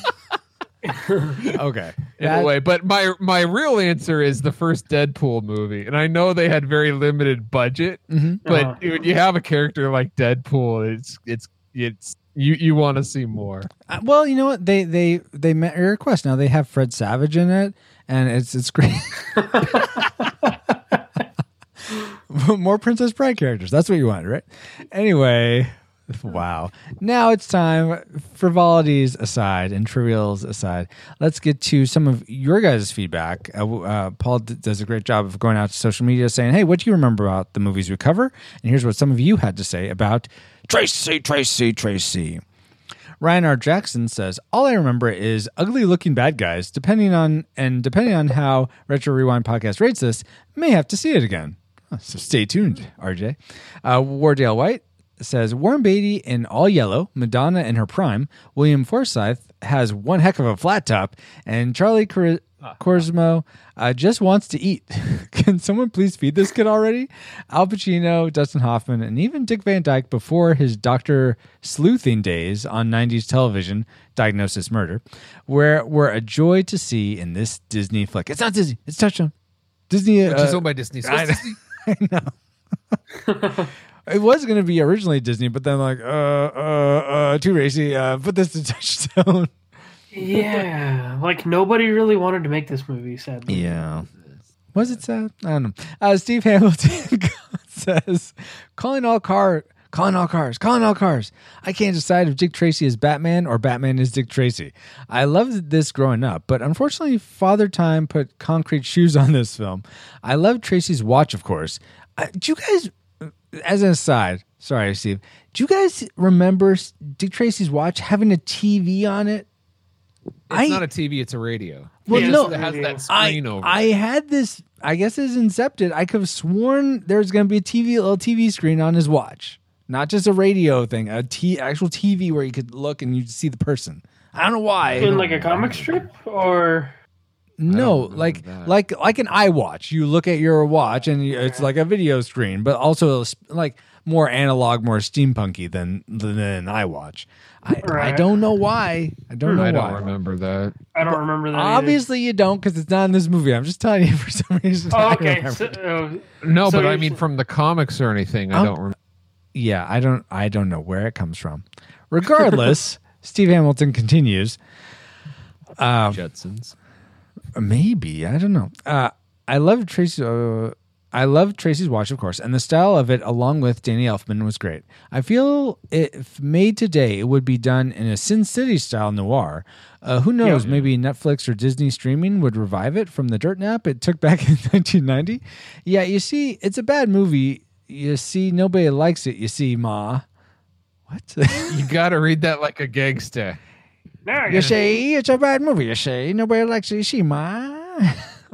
okay, in that, a way. But my my real answer is the first Deadpool movie, and I know they had very limited budget, mm-hmm. but uh-huh. dude, you have a character like Deadpool, it's it's it's. You you want to see more? Uh, well, you know what they they they met your request. Now they have Fred Savage in it, and it's it's great. More Princess Bride characters. That's what you wanted, right? Anyway, wow. Now it's time. Frivolities aside and trivials aside, let's get to some of your guys' feedback. Uh, uh, Paul d- does a great job of going out to social media saying, "Hey, what do you remember about the movies we cover?" And here's what some of you had to say about. Tracy, Tracy, Tracy. Ryan R. Jackson says, all I remember is ugly-looking bad guys, depending on and depending on how Retro Rewind Podcast rates this, may have to see it again. So stay tuned, R J. Uh, Wardale White says, Warren Beatty in all yellow, Madonna in her prime, William Forsythe has one heck of a flat top, and Charlie Korsmo Cor- uh, just wants to eat. Can someone please feed this kid already? Al Pacino, Dustin Hoffman, and even Dick Van Dyke before his doctor sleuthing days on nineties television, Diagnosis Murder, where were a joy to see in this Disney flick. It's not Disney. It's Touchstone. Disney. Which uh, is owned by Disney. So I know. Disney. I know. It was going to be originally Disney, but then like, uh, uh, uh, too racy. Uh, put this to Touchstone. Yeah, like nobody really wanted to make this movie, sadly. Yeah. Was it sad? I don't know. Uh, Steve Hamilton says, calling all car, calling all cars, calling all cars. I can't decide if Dick Tracy is Batman or Batman is Dick Tracy. I loved this growing up, but unfortunately, Father Time put concrete shoes on this film. I love Tracy's watch, of course. Uh, do you guys, as an aside, sorry, Steve, do you guys remember Dick Tracy's watch having a T V on it? It's I, not a T V, it's a radio. Well, yeah, no, it has that screen I, over. I had this, I guess it's incepted. I could have sworn there's going to be a T V, a little T V screen on his watch. Not just a radio thing, a t- actual T V where you could look and you'd see the person. I don't know why. In like a comic strip or no, like that. like like an iWatch. You look at your watch and you, it's like a video screen, but also like more analog, more steampunky than than an iWatch. I, right. I don't know why. I don't know I don't why. remember that. I don't but remember that. Obviously, either. You don't because it's not in this movie. I'm just telling you for some reason. Oh, okay. So, uh, no, so but I mean from the comics or anything. Um, I don't remember. Yeah, I don't. I don't know where it comes from. Regardless, Steve Hamilton continues. Uh, Jetsons. Maybe I don't know. Uh, I love Tracy. Uh, I love Tracy's watch, of course, and the style of it, along with Danny Elfman, was great. I feel if made today, it would be done in a Sin City style noir. Uh, who knows? Yeah, yeah. Maybe Netflix or Disney streaming would revive it from the dirt nap it took back in nineteen ninety. Yeah, you see, it's a bad movie. You see, nobody likes it. You see, Ma. What? You got to read that like a gangster. No, you see, it's a bad movie. You see, nobody likes it. You see, Ma.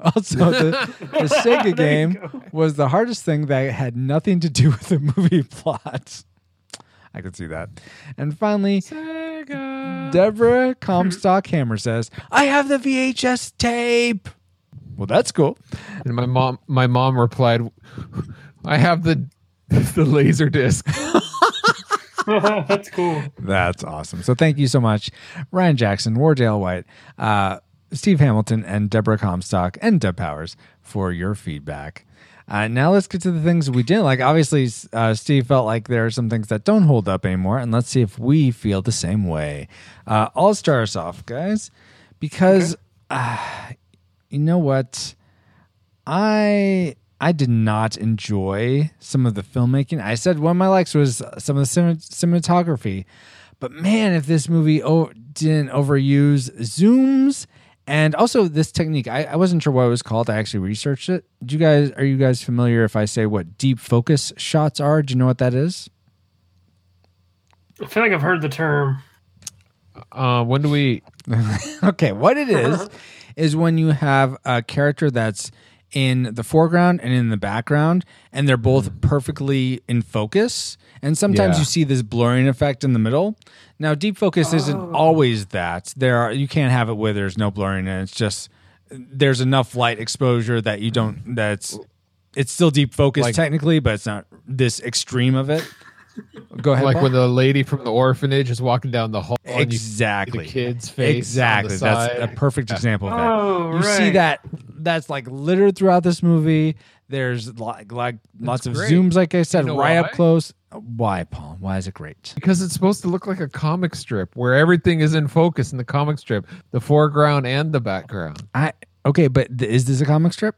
Also, the, the Sega game was the hardest thing that had nothing to do with the movie plot. I could see that. And finally, Sega. Deborah Comstock Hammer says, I have the V H S tape. Well, that's cool. And my mom my mom replied, I have the the laser disc. That's cool. That's awesome. So thank you so much, Ryan Jackson, Wardale White, uh, Steve Hamilton and Deborah Comstock and Deb Powers for your feedback. Uh, now let's get to the things we didn't like. Obviously, uh, Steve felt like there are some things that don't hold up anymore, and let's see if we feel the same way. Uh, I'll start us off, guys, because okay. uh, you know what? I I did not enjoy some of the filmmaking. I said one of my likes was some of the cinematography, but man, if this movie o- didn't overuse zooms And also this technique, I, I wasn't sure what it was called. I actually researched it. Do you guys are you guys familiar if I say what deep focus shots are? Do you know what that is? I feel like I've heard the term. Uh, when do we? Okay, what it is is when you have a character that's in the foreground and in the background, and they're both perfectly in focus. And sometimes yeah. you see this blurring effect in the middle. Now, deep focus oh. isn't always that. There are you can't have it where there's no blurring, and it's just there's enough light exposure that you don't. That's it's still deep focus like, technically, but it's not this extreme of it. Go ahead. Like Paul. When the lady from the orphanage is walking down the hall, exactly. And you see the kid's face. Exactly. That's a perfect yeah. example of that. Oh, you right. see that? That's like littered throughout this movie. There's like like that's lots of great. zooms, like I said, you know right why? Up close. Why, Paul? Why is it great? Because it's supposed to look like a comic strip where everything is in focus in the comic strip, the foreground and the background. I okay, but th- is this a comic strip?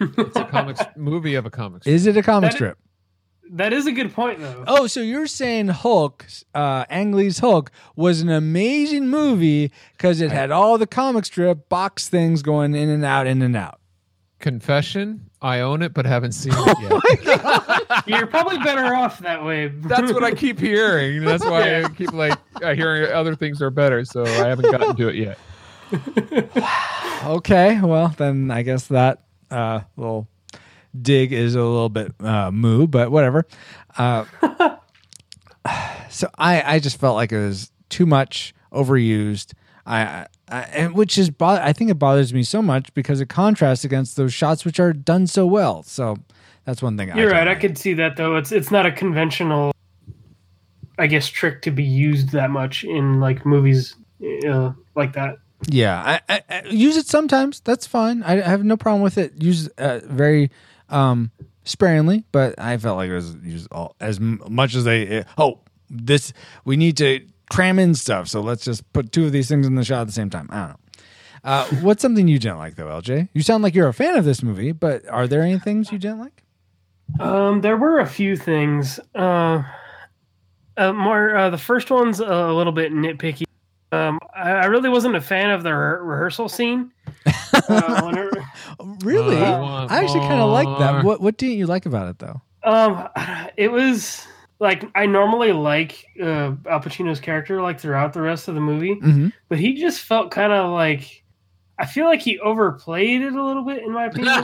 It's a comic movie of a comic strip. Is it a comic that strip? Is- That is a good point, though. Oh, so you're saying Hulk, uh, Ang Lee's Hulk, was an amazing movie because it had all the comic strip box things going in and out, in and out. Confession, I own it, but haven't seen it yet. Oh my God. You're probably better off that way. That's what I keep hearing. That's why I keep like hearing other things are better, so I haven't gotten to it yet. Okay, well, then I guess that uh, little... dig is a little bit uh, moo, but whatever. Uh, so I, I just felt like it was too much, overused. I, I and which is bo- I think it bothers me so much because it contrasts against those shots which are done so well. So that's one thing. You're I right. Like. I could see that though. It's it's not a conventional, I guess, trick to be used that much in like movies uh, like that. Yeah, I, I, I use it sometimes. That's fine. I, I have no problem with it. Use uh, very. Um, sparingly, but I felt like it was used all, as much as they. It, oh, this we need to cram in stuff, so let's just put two of these things in the shot at the same time. I don't know. Uh, what's something you didn't like, though, L J? You sound like you're a fan of this movie, but are there any things you didn't like? Um, there were a few things. Uh, uh more uh, the first one's a little bit nitpicky. Um, I, I really wasn't a fan of the re- rehearsal scene. Uh, really? Uh, I actually kind of liked that. What What didn't you like about it, though? Um, it was like I normally like uh, Al Pacino's character like throughout the rest of the movie, mm-hmm. but he just felt kind of like I feel like he overplayed it a little bit, in my opinion.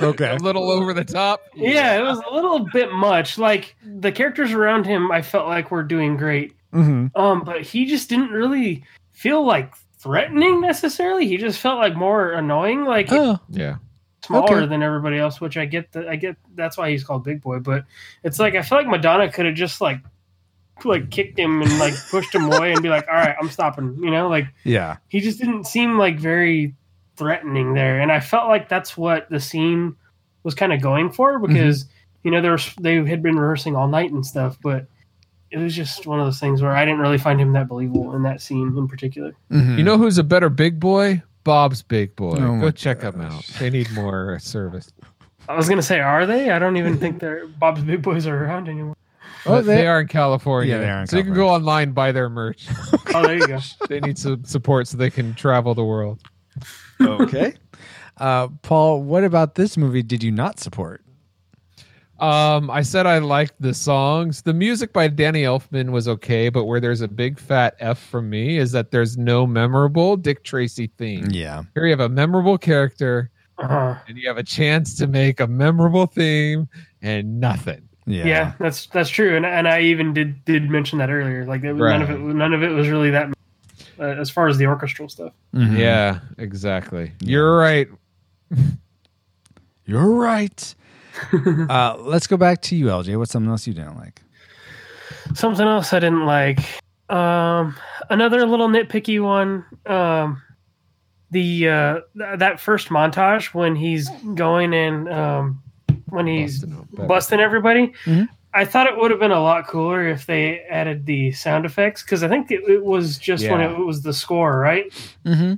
Okay, a little over the top. Yeah, it was a little bit much. Like the characters around him, I felt like were doing great. Mm-hmm. Um, but he just didn't really feel like threatening necessarily. He just felt like more annoying, like oh, yeah, smaller okay. than everybody else. Which I get. The, I get that's why he's called Big Boy. But it's like I feel like Madonna could have just like like kicked him and like pushed him away and be like, "All right, I'm stopping." You know, like yeah, he just didn't seem like very threatening there. And I felt like that's what the scene was kind of going for because mm-hmm. you know there's they had been rehearsing all night and stuff, but. It was just one of those things where I didn't really find him that believable in that scene in particular. Mm-hmm. You know who's a better big boy? Bob's Big Boy. Oh Go check gosh. them out. They need more service. I was going to say, are they? I don't even think they're Bob's Big Boys are around anymore. Oh, they, they are in California. Yeah, they are in so California. You can go online and buy their merch. Oh, there you go. They need some support so they can travel the world. Okay. Uh, Paul, what about this movie did you not support? Um, I said I liked the songs. The music by Danny Elfman was okay, but where there's a big fat F from me is that there's no memorable Dick Tracy theme. Yeah. Here you have a memorable character, uh-huh. and you have a chance to make a memorable theme, and nothing. Yeah, yeah that's that's true. And and I even did did mention that earlier. Like it, right. none of it none of it was really that uh, as far as the orchestral stuff. Mm-hmm. Yeah, exactly. You're right. You're right. uh, let's go back to you, L J. What's something else you didn't like? Something else I didn't like. Um, another little nitpicky one. Um, the uh, th- that first montage when he's going and um, when he's busting, busting everybody. Mm-hmm. I thought it would have been a lot cooler if they added the sound effects because I think it, it was just yeah. when it, it was the score, right? Mm-hmm.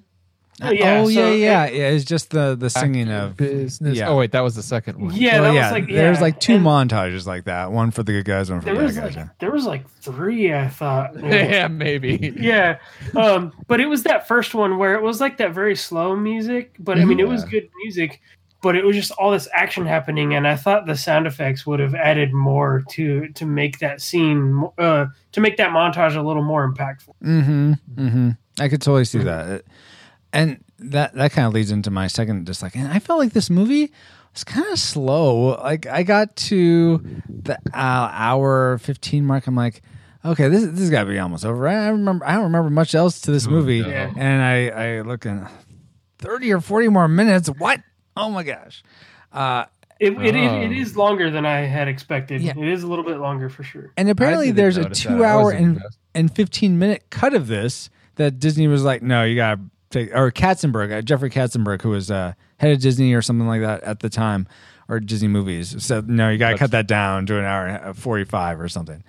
Oh yeah, oh, yeah, so yeah. It, yeah. It's just the the singing of business. Yeah. Oh wait, that was the second one. Yeah, well, that yeah, was like yeah. There's like two and montages like that. One for the good guys, one for the bad guys. Like, yeah. There was like three, I thought. yeah, maybe. Yeah, um, but it was that first one where it was like that very slow music. But I mean, yeah. it was good music. But it was just all this action happening, and I thought the sound effects would have added more to to make that scene, uh, to make that montage a little more impactful. Mm-hmm. Mm-hmm. I could totally see that, and that that kind of leads into my second dislike. And I felt like this movie was kind of slow. Like I got to the uh, hour fifteen mark, I'm like, okay, this this has got to be almost over. I remember I don't remember much else to this movie, oh, no. and I I look in thirty or forty more minutes. What? Oh my gosh. Uh, it, it, um, it is longer than I had expected. Yeah. It is a little bit longer for sure. And apparently there's a two hour and, and fifteen minute cut of this that Disney was like, no, you got to take, or Katzenberg, uh, Jeffrey Katzenberg, who was uh, head of Disney or something like that at the time, or Disney movies, said, no, you got to cut that down to an hour and forty-five or something.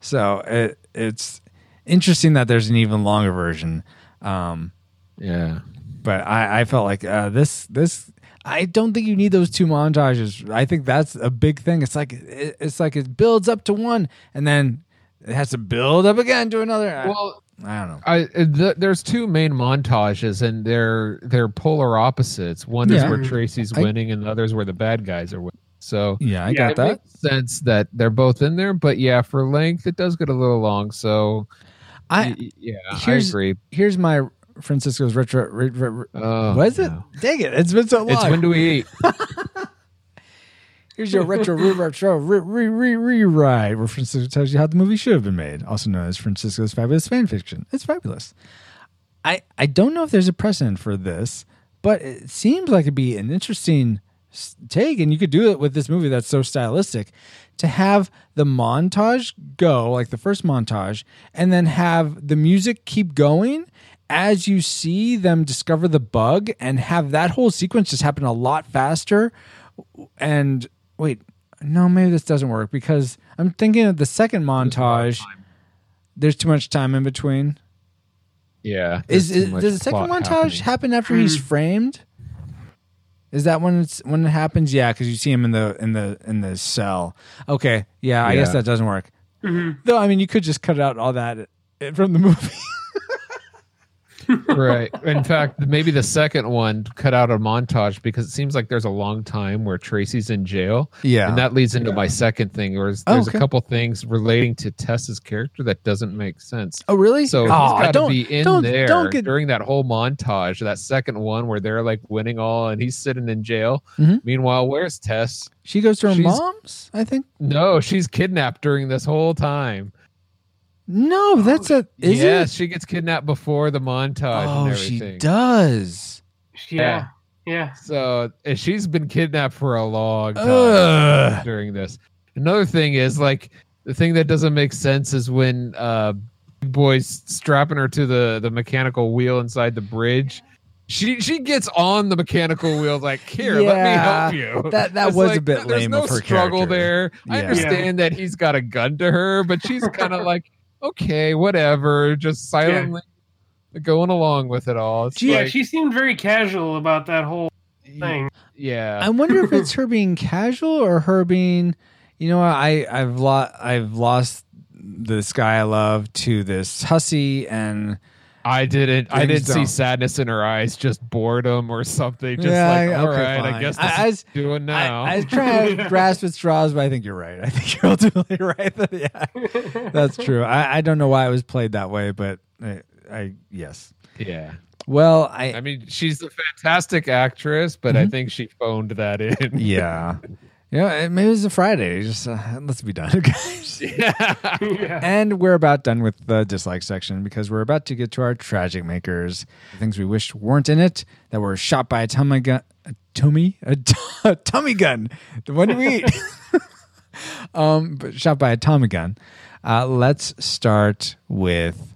So it, it's interesting that there's an even longer version. Um, yeah. But I, I felt like uh, this, this, I don't think you need those two montages. I think that's a big thing. It's like it, it's like it builds up to one, and then it has to build up again to another. Well, I, I don't know. I, th- there's two main montages, and they're they're polar opposites. One yeah. is where Tracy's I, winning, and the other is where the bad guys are winning. So yeah, I yeah, got that. It makes sense that they're both in there, but yeah, for length, it does get a little long. So I yeah, I agree. Here's my. Francisco's retro. retro, retro oh, what is it? No. Dang it! It's been so long. It's when do we eat? Here's your retro re retro re re re rewrite where Francisco tells you how the movie should have been made, also known as Francisco's Fabulous Fan Fiction. It's fabulous. I I don't know if there's a precedent for this, but it seems like it'd be an interesting take, and you could do it with this movie that's so stylistic, to have the montage go like the first montage, and then have the music keep going as you see them discover the bug, and have that whole sequence just happen a lot faster. And wait, no, maybe this doesn't work because I'm thinking of the second montage. There's too much time in between. Yeah. Is, is does the second montage happening. happen after mm. he's framed? Is that when it's when it happens? Yeah, because you see him in the in the in the cell. Okay. Yeah, I yeah. guess that doesn't work. Mm-hmm. Though I mean, you could just cut out all that from the movie. Right. In fact, maybe the second one cut out a montage because it seems like there's a long time where Tracy's in jail. Yeah. And that leads into yeah. my second thing, or there's oh, okay. a couple things relating to Tessa's character that doesn't make sense. Oh, really? So oh, he's got to be in don't, there don't get... during that whole montage, that second one where they're like winning all and he's sitting in jail. Mm-hmm. Meanwhile, where's Tess? She goes to her she's... mom's, I think. No, she's kidnapped during this whole time. No, that's a... Is yes, it? She gets kidnapped before the montage oh, and everything. Oh, she does. Yeah. Yeah. So and she's been kidnapped for a long time Ugh. during this. Another thing is, like, the thing that doesn't make sense is when uh, Big Boy's strapping her to the, the mechanical wheel inside the bridge. She she gets on the mechanical wheel like, here, yeah, let me help you. That that it's was like, a bit no, lame no of her struggle character. There. Yeah. I understand yeah. that he's got a gun to her, but she's kind of like... okay, whatever, just silently yeah. going along with it all. It's yeah, like, she seemed very casual about that whole thing. Yeah. I wonder if it's her being casual or her being, you know, I, I've, lo- I've lost this guy I love to this hussy and... I didn't. I didn't don't. see sadness in her eyes, just boredom or something. Just yeah, like, all okay, right, fine. I guess this I, I was, is doing now. I, I was trying to grasp at straws, but I think you're right. I think you're ultimately right. Yeah, that's true. I, I don't know why it was played that way, but I, I yes, yeah. Well, I. I mean, she's a fantastic actress, but mm-hmm. I think she phoned that in. Yeah. Yeah, maybe it was a Friday. Just uh, let's be done, guys. Yeah. yeah. And we're about done with the dislike section because we're about to get to our tragic makers. Things we wish weren't in it that were shot by a tummy gun. A tummy? A, t- a tummy gun. The one do we eat? um, but shot by a Tommy gun. Uh, let's start with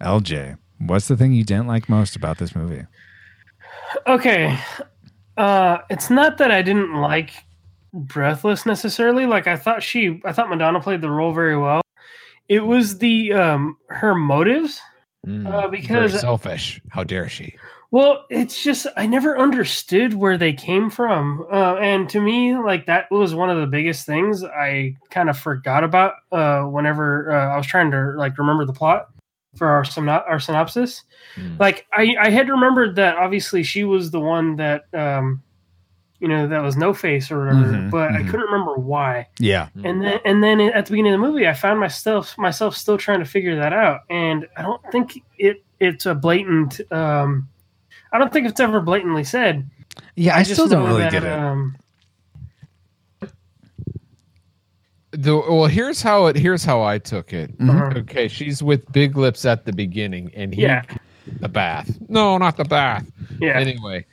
L J. What's the thing you didn't like most about this movie? Okay. Uh, it's not that I didn't like breathless necessarily. Like I thought she, I thought Madonna played the role very well. It was the um her motives mm, uh, because selfish. How dare she? Well, it's just, I never understood where they came from. Uh, and to me, like, that was one of the biggest things I kind of forgot about uh, whenever uh, I was trying to, like, remember the plot for our, syno- our synopsis. Mm. Like, I, I had remembered that, obviously, she was the one that, um, you know, that was No Face or whatever, mm-hmm, but mm-hmm. I couldn't remember why. Yeah. And then, and then at the beginning of the movie, I found myself myself still trying to figure that out. And I don't think it it's a blatant... Um, I don't think it's ever blatantly said. Yeah, I, I still don't really that, get it. Um... The, well, here's how it. Here's how I took it. Mm-hmm. Okay, she's with Big Lips at the beginning, and he yeah. the bath. No, not the bath. Yeah. Anyway,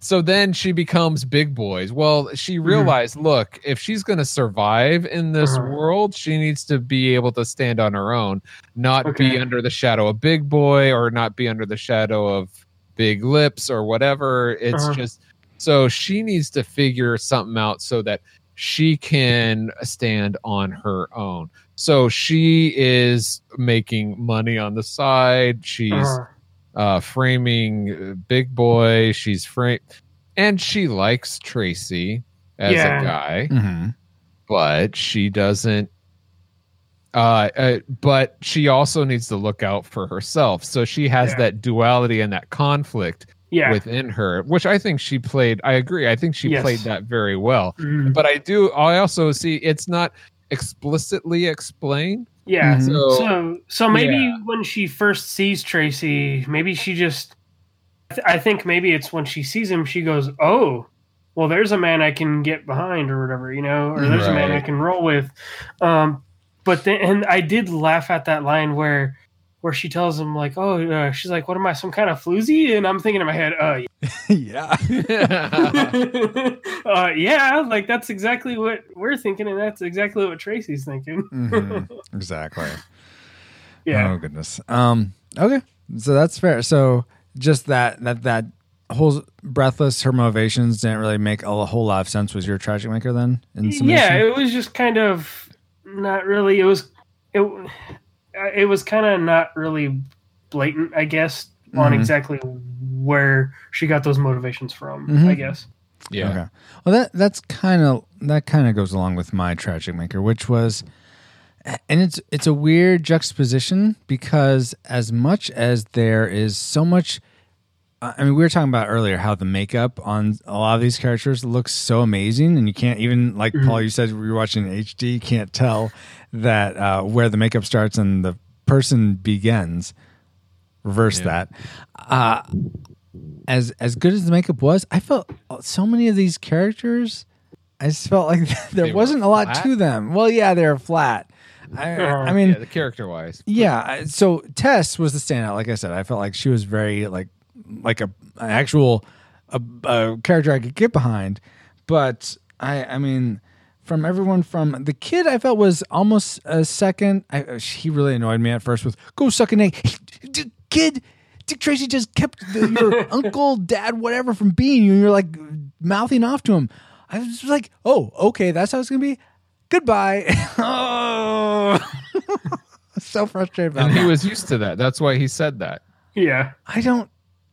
so then she becomes Big Boys. Well, she realized, mm-hmm. look, if she's going to survive in this mm-hmm. world, she needs to be able to stand on her own, not okay. be under the shadow of Big Boy, or not be under the shadow of Big Lips or whatever. It's uh-huh. just, so she needs to figure something out so that she can stand on her own. So she is making money on the side. She's uh-huh. uh, framing Big Boy. She's frame, and she likes Tracy as yeah. a guy, mm-hmm. but she doesn't. Uh, uh, but she also needs to look out for herself. So she has yeah. that duality and that conflict yeah. within her, which I think she played. I agree. I think she yes. played that very well. Mm. But I do. I also see it's not explicitly explained. Yeah. So, so, so maybe yeah. when she first sees Tracy, maybe she just, I think maybe it's when she sees him, she goes, oh, well, there's a man I can get behind or whatever, you know, or there's right. a man I can roll with. Um, But then, and I did laugh at that line where, where she tells him like, "Oh, uh, she's like, what am I, some kind of floozy?" And I'm thinking in my head, "Uh, yeah, yeah. uh, yeah, like that's exactly what we're thinking, and that's exactly what Tracy's thinking." mm-hmm. Exactly. Yeah. Oh goodness. Um. Okay. So that's fair. So just that that that whole breathless, her motivations didn't really make a whole lot of sense. Was your tragic maker then? In yeah, it was just kind of. Not really. It was, it, it was kind of not really blatant, I guess, mm-hmm. on exactly where she got those motivations from. Mm-hmm. I guess. Yeah. Okay. Well, that that's kind of that kind of goes along with my tragic maker, which was, and it's it's a weird juxtaposition because as much as there is so much. I mean, we were talking about earlier how the makeup on a lot of these characters looks so amazing, and you can't even, like mm-hmm. Paul, you said we were watching H D, you can't tell that uh, where the makeup starts and the person begins. Reverse yeah. that. Uh, as as good as the makeup was, I felt so many of these characters, I just felt like there they wasn't a lot flat? to them. Well, yeah, they were flat. I, I mean, yeah, the character wise. Yeah. So Tess was the standout. Like I said, I felt like she was very like. like a an actual a, a character I could get behind, but I I mean from everyone from the kid I felt was almost a second. I, he really annoyed me at first with go suck an egg. D- kid, Dick Tracy just kept the, your uncle, dad, whatever from being you, and you're like mouthing off to him. I was just like, oh, okay, that's how it's gonna be. Goodbye. oh, so frustrated. About and that. He was used to that. That's why he said that. Yeah, I don't.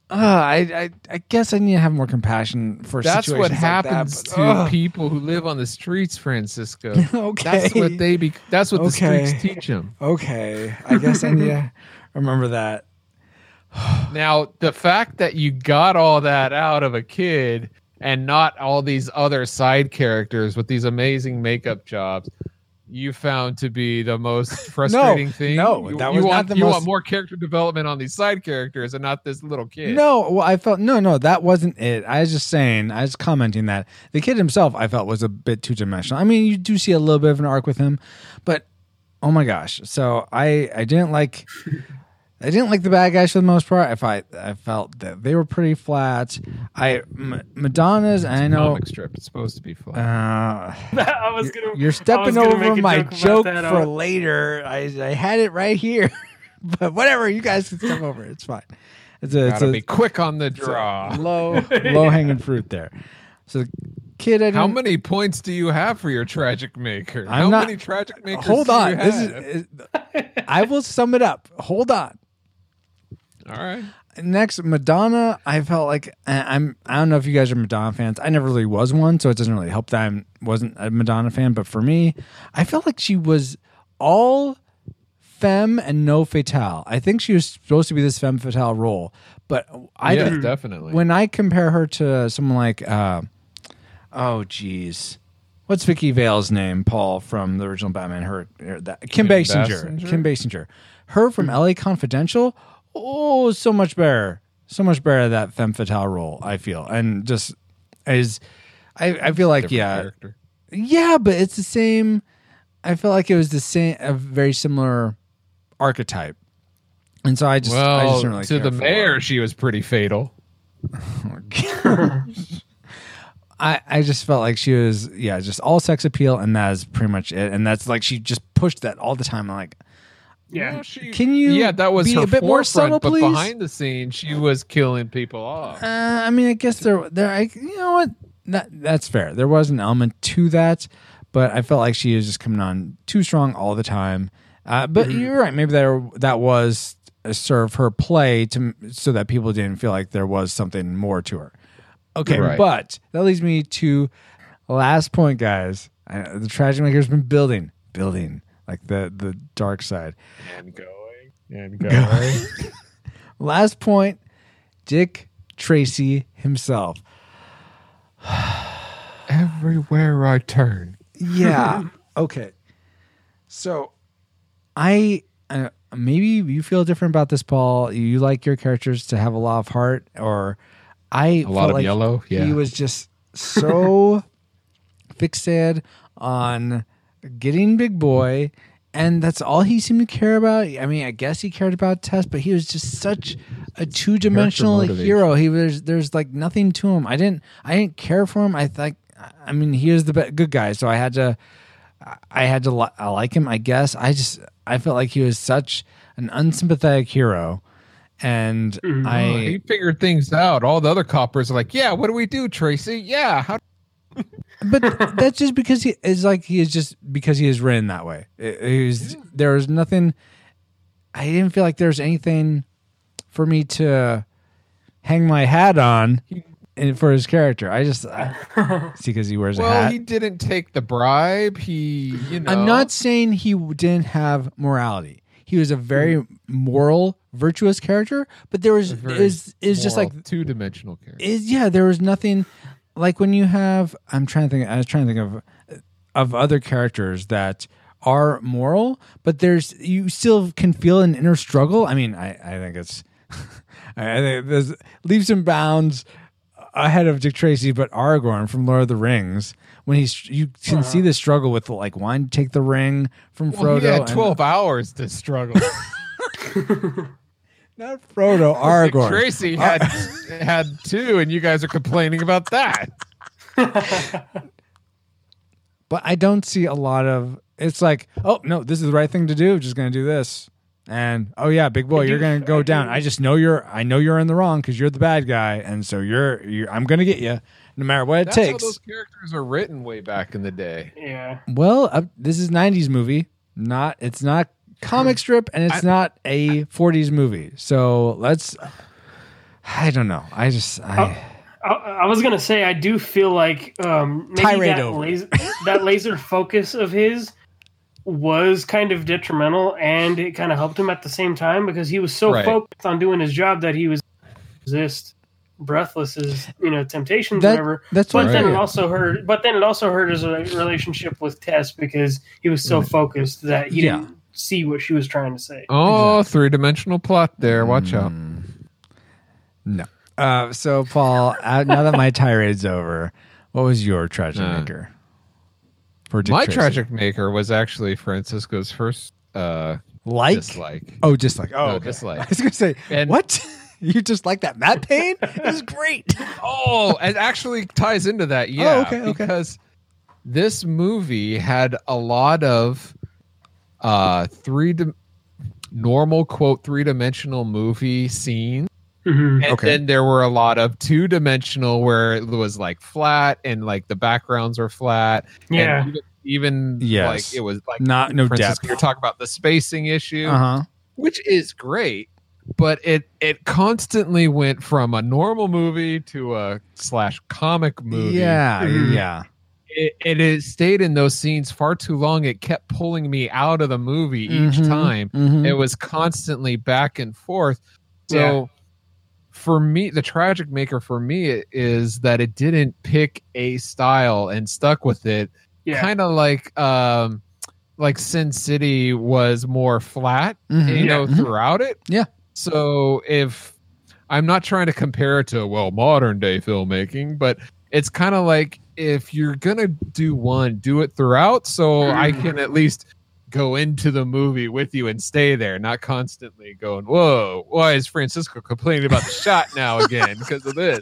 Uh, I, I I guess I need to have more compassion for that's situations what happens like that, but, uh. to people who live on the streets, Francisco. okay, that's what they be. That's what okay. the streets teach them. Okay, I guess I need to remember that. Now, the fact that you got all that out of a kid and not all these other side characters with these amazing makeup jobs, you found to be the most frustrating no, thing. No, you, that was you want, not the you most... want more character development on these side characters and not this little kid. No, well, I felt no, no, that wasn't it. I was just saying, I was commenting that the kid himself, I felt was a bit two dimensional. I mean, you do see a little bit of an arc with him, but oh my gosh! So I, I didn't like, I didn't like the bad guys for the most part. If I, I felt that they were pretty flat. I M- Madonna's, it's I know. Strip. It's supposed to be flat. Uh, I was gonna, you're, you're stepping gonna over my joke, joke for out. later. I, I had it right here, but whatever. You guys can step over. It's fine. It's a, gotta it's a, be quick on the draw. Low, low hanging fruit there. So. Kid, I how many points do you have for your tragic maker? I'm how not, many tragic makers? Hold on, do you have? This is, I will sum it up. Hold on. All right. Next, Madonna. I felt like I'm. I don't know if you guys are Madonna fans. I never really was one, so it doesn't really help that I wasn't a Madonna fan. But for me, I felt like she was all femme and no fatale. I think she was supposed to be this femme fatale role, but I yeah, didn't, definitely. When I compare her to someone like, uh, oh geez, what's Vicky Vale's name? Paul from the original Batman. Her, her that, Kim Basinger. Basinger. Kim Basinger. Her from L A Confidential. Oh, so much better. So much better that femme fatale role, I feel. And just is I, I feel like yeah. Character. Yeah, but it's the same. I felt like it was the same a very similar archetype. And so I just well, I just didn't really to the mayor, she was pretty fatal. Oh, gosh. I, I just felt like she was yeah, just all sex appeal, and that is pretty much it. And that's like she just pushed that all the time. I'm like, yeah, well, she, can you? Yeah, that was her a bit more subtle, but please? Behind the scenes, she was killing people off. Uh, I mean, I guess there, there. I, you know what? That that's fair. There was an element to that, but I felt like she was just coming on too strong all the time. Uh, but mm-hmm. You're right. Maybe there that was a serve her play to so that people didn't feel like there was something more to her. Okay, right. But that leads me to last point, guys. I, the Tragic Maker's been building, building. Like the, the dark side. And going. And going. Last point, Dick Tracy himself. Everywhere I turn. Yeah. Okay. So I, uh, maybe you feel different about this, Paul. You like your characters to have a lot of heart, or I a felt lot of like yellow. Yeah. He was just so fixated on getting big boy, and that's all he seemed to care about. I mean, I guess he cared about Tess, but he was just such a two-dimensional hero. He was there's like nothing to him. I didn't I didn't care for him. I like I mean, he was the be- good guy, so I had to I had to li- I like him, I guess. I just I felt like he was such an unsympathetic hero. And mm-hmm. I he figured things out. All the other coppers are like, "Yeah, what do we do, Tracy? Yeah, how but that's just because he is like he is just because he is written that way. It, it was, there was nothing. I didn't feel like there's anything for me to hang my hat on in, for his character. I just I, see because he wears well, a hat. Well, he didn't take the bribe. He, you know, I'm not saying he didn't have morality. He was a very moral, virtuous character, but there was is is just like two dimensional character. Is yeah, there was nothing. Like when you have, I'm trying to think. I was trying to think of, of other characters that are moral, but there's you still can feel an inner struggle. I mean, I, I think it's, I think there's leaps and bounds ahead of Dick Tracy, but Aragorn from Lord of the Rings, when he's you can uh-huh. see the struggle with like wanting to take the ring from Frodo. Well, he had twelve and, hours to struggle. Not Frodo, Aragorn. Tracy had had two, and you guys are complaining about that. But I don't see a lot of. It's like, oh no, this is the right thing to do. I'm just gonna do this, and oh yeah, big boy, you're gonna go down. I just know you're. I know you're in the wrong because you're the bad guy, and so you're. you're I'm gonna get you, no matter what it That's takes. How those characters are written way back in the day. Yeah. Well, uh, this is nineties movie. Not. It's not. Comic strip, and it's I, not a I, forties movie, so let's I don't know I just I I, I, I was gonna say I do feel like um maybe tirade that, over. Laser, that laser focus of his was kind of detrimental, and it kind of helped him at the same time because he was so right. focused on doing his job that he was resist breathless as you know temptations that, whatever that's but right. then it also hurt but then it also hurt his relationship with Tess because he was so right. focused that he yeah. didn't see what she was trying to say. Oh, exactly. Three-dimensional plot there. Watch mm. out. No. Uh, so, Paul, now that my tirade's over, what was your tragic uh, maker? For Dick my Tracy? Tragic maker was actually Francisco's first uh, like? dislike. Oh, dislike. Oh, no, okay. dislike. I was going to say, and what? You just like that matte pain? It was great. Oh, it actually ties into that. Yeah, oh, okay, okay. Because this movie had a lot of Uh, three di- normal quote three dimensional movie scenes, mm-hmm. and okay. then there were a lot of two dimensional where it was like flat and like the backgrounds were flat. Yeah, and even, even yes. like it was like not no Francisco, depth. You're talking about the spacing issue, uh-huh. which is great, but it it constantly went from a normal movie to a slash comic movie. Yeah, mm-hmm. yeah. It, it is stayed in those scenes far too long. It kept pulling me out of the movie mm-hmm, each time. Mm-hmm. It was constantly back and forth. So yeah. for me, the tragic maker for me is that it didn't pick a style and stuck with it. Yeah. Kind of like um, like Sin City was more flat, mm-hmm, you yeah. know, mm-hmm. throughout it. Yeah. So if I'm not trying to compare it to, well, modern day filmmaking, but it's kind of like, if you're going to do one, do it throughout so I can at least go into the movie with you and stay there, not constantly going, whoa, why is Francisco complaining about the shot now again because of this?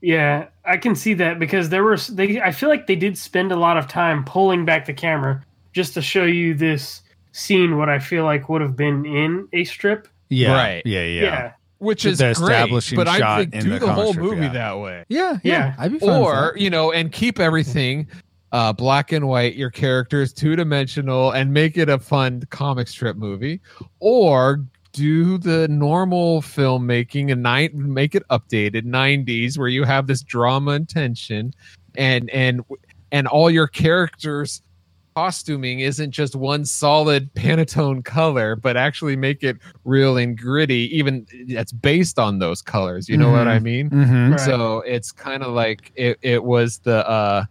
Yeah, I can see that because there were, they, I feel like they did spend a lot of time pulling back the camera just to show you this scene, what I feel like would have been in a strip. Yeah, right. Yeah, yeah. yeah. Which is great, but I think do the, the whole movie yeah. that way. Yeah, yeah. yeah. I'd be fine or, with that. You know, and keep everything uh, black and white, your characters two-dimensional, and make it a fun comic strip movie. Or do the normal filmmaking and ni- make it updated, nineties, where you have this drama and tension, and, and, and all your characters' costuming isn't just one solid Pantone color, but actually make it real and gritty, even that's based on those colors, you know mm-hmm. what I mean? Mm-hmm. Right. So it's kind of like it, it was the uh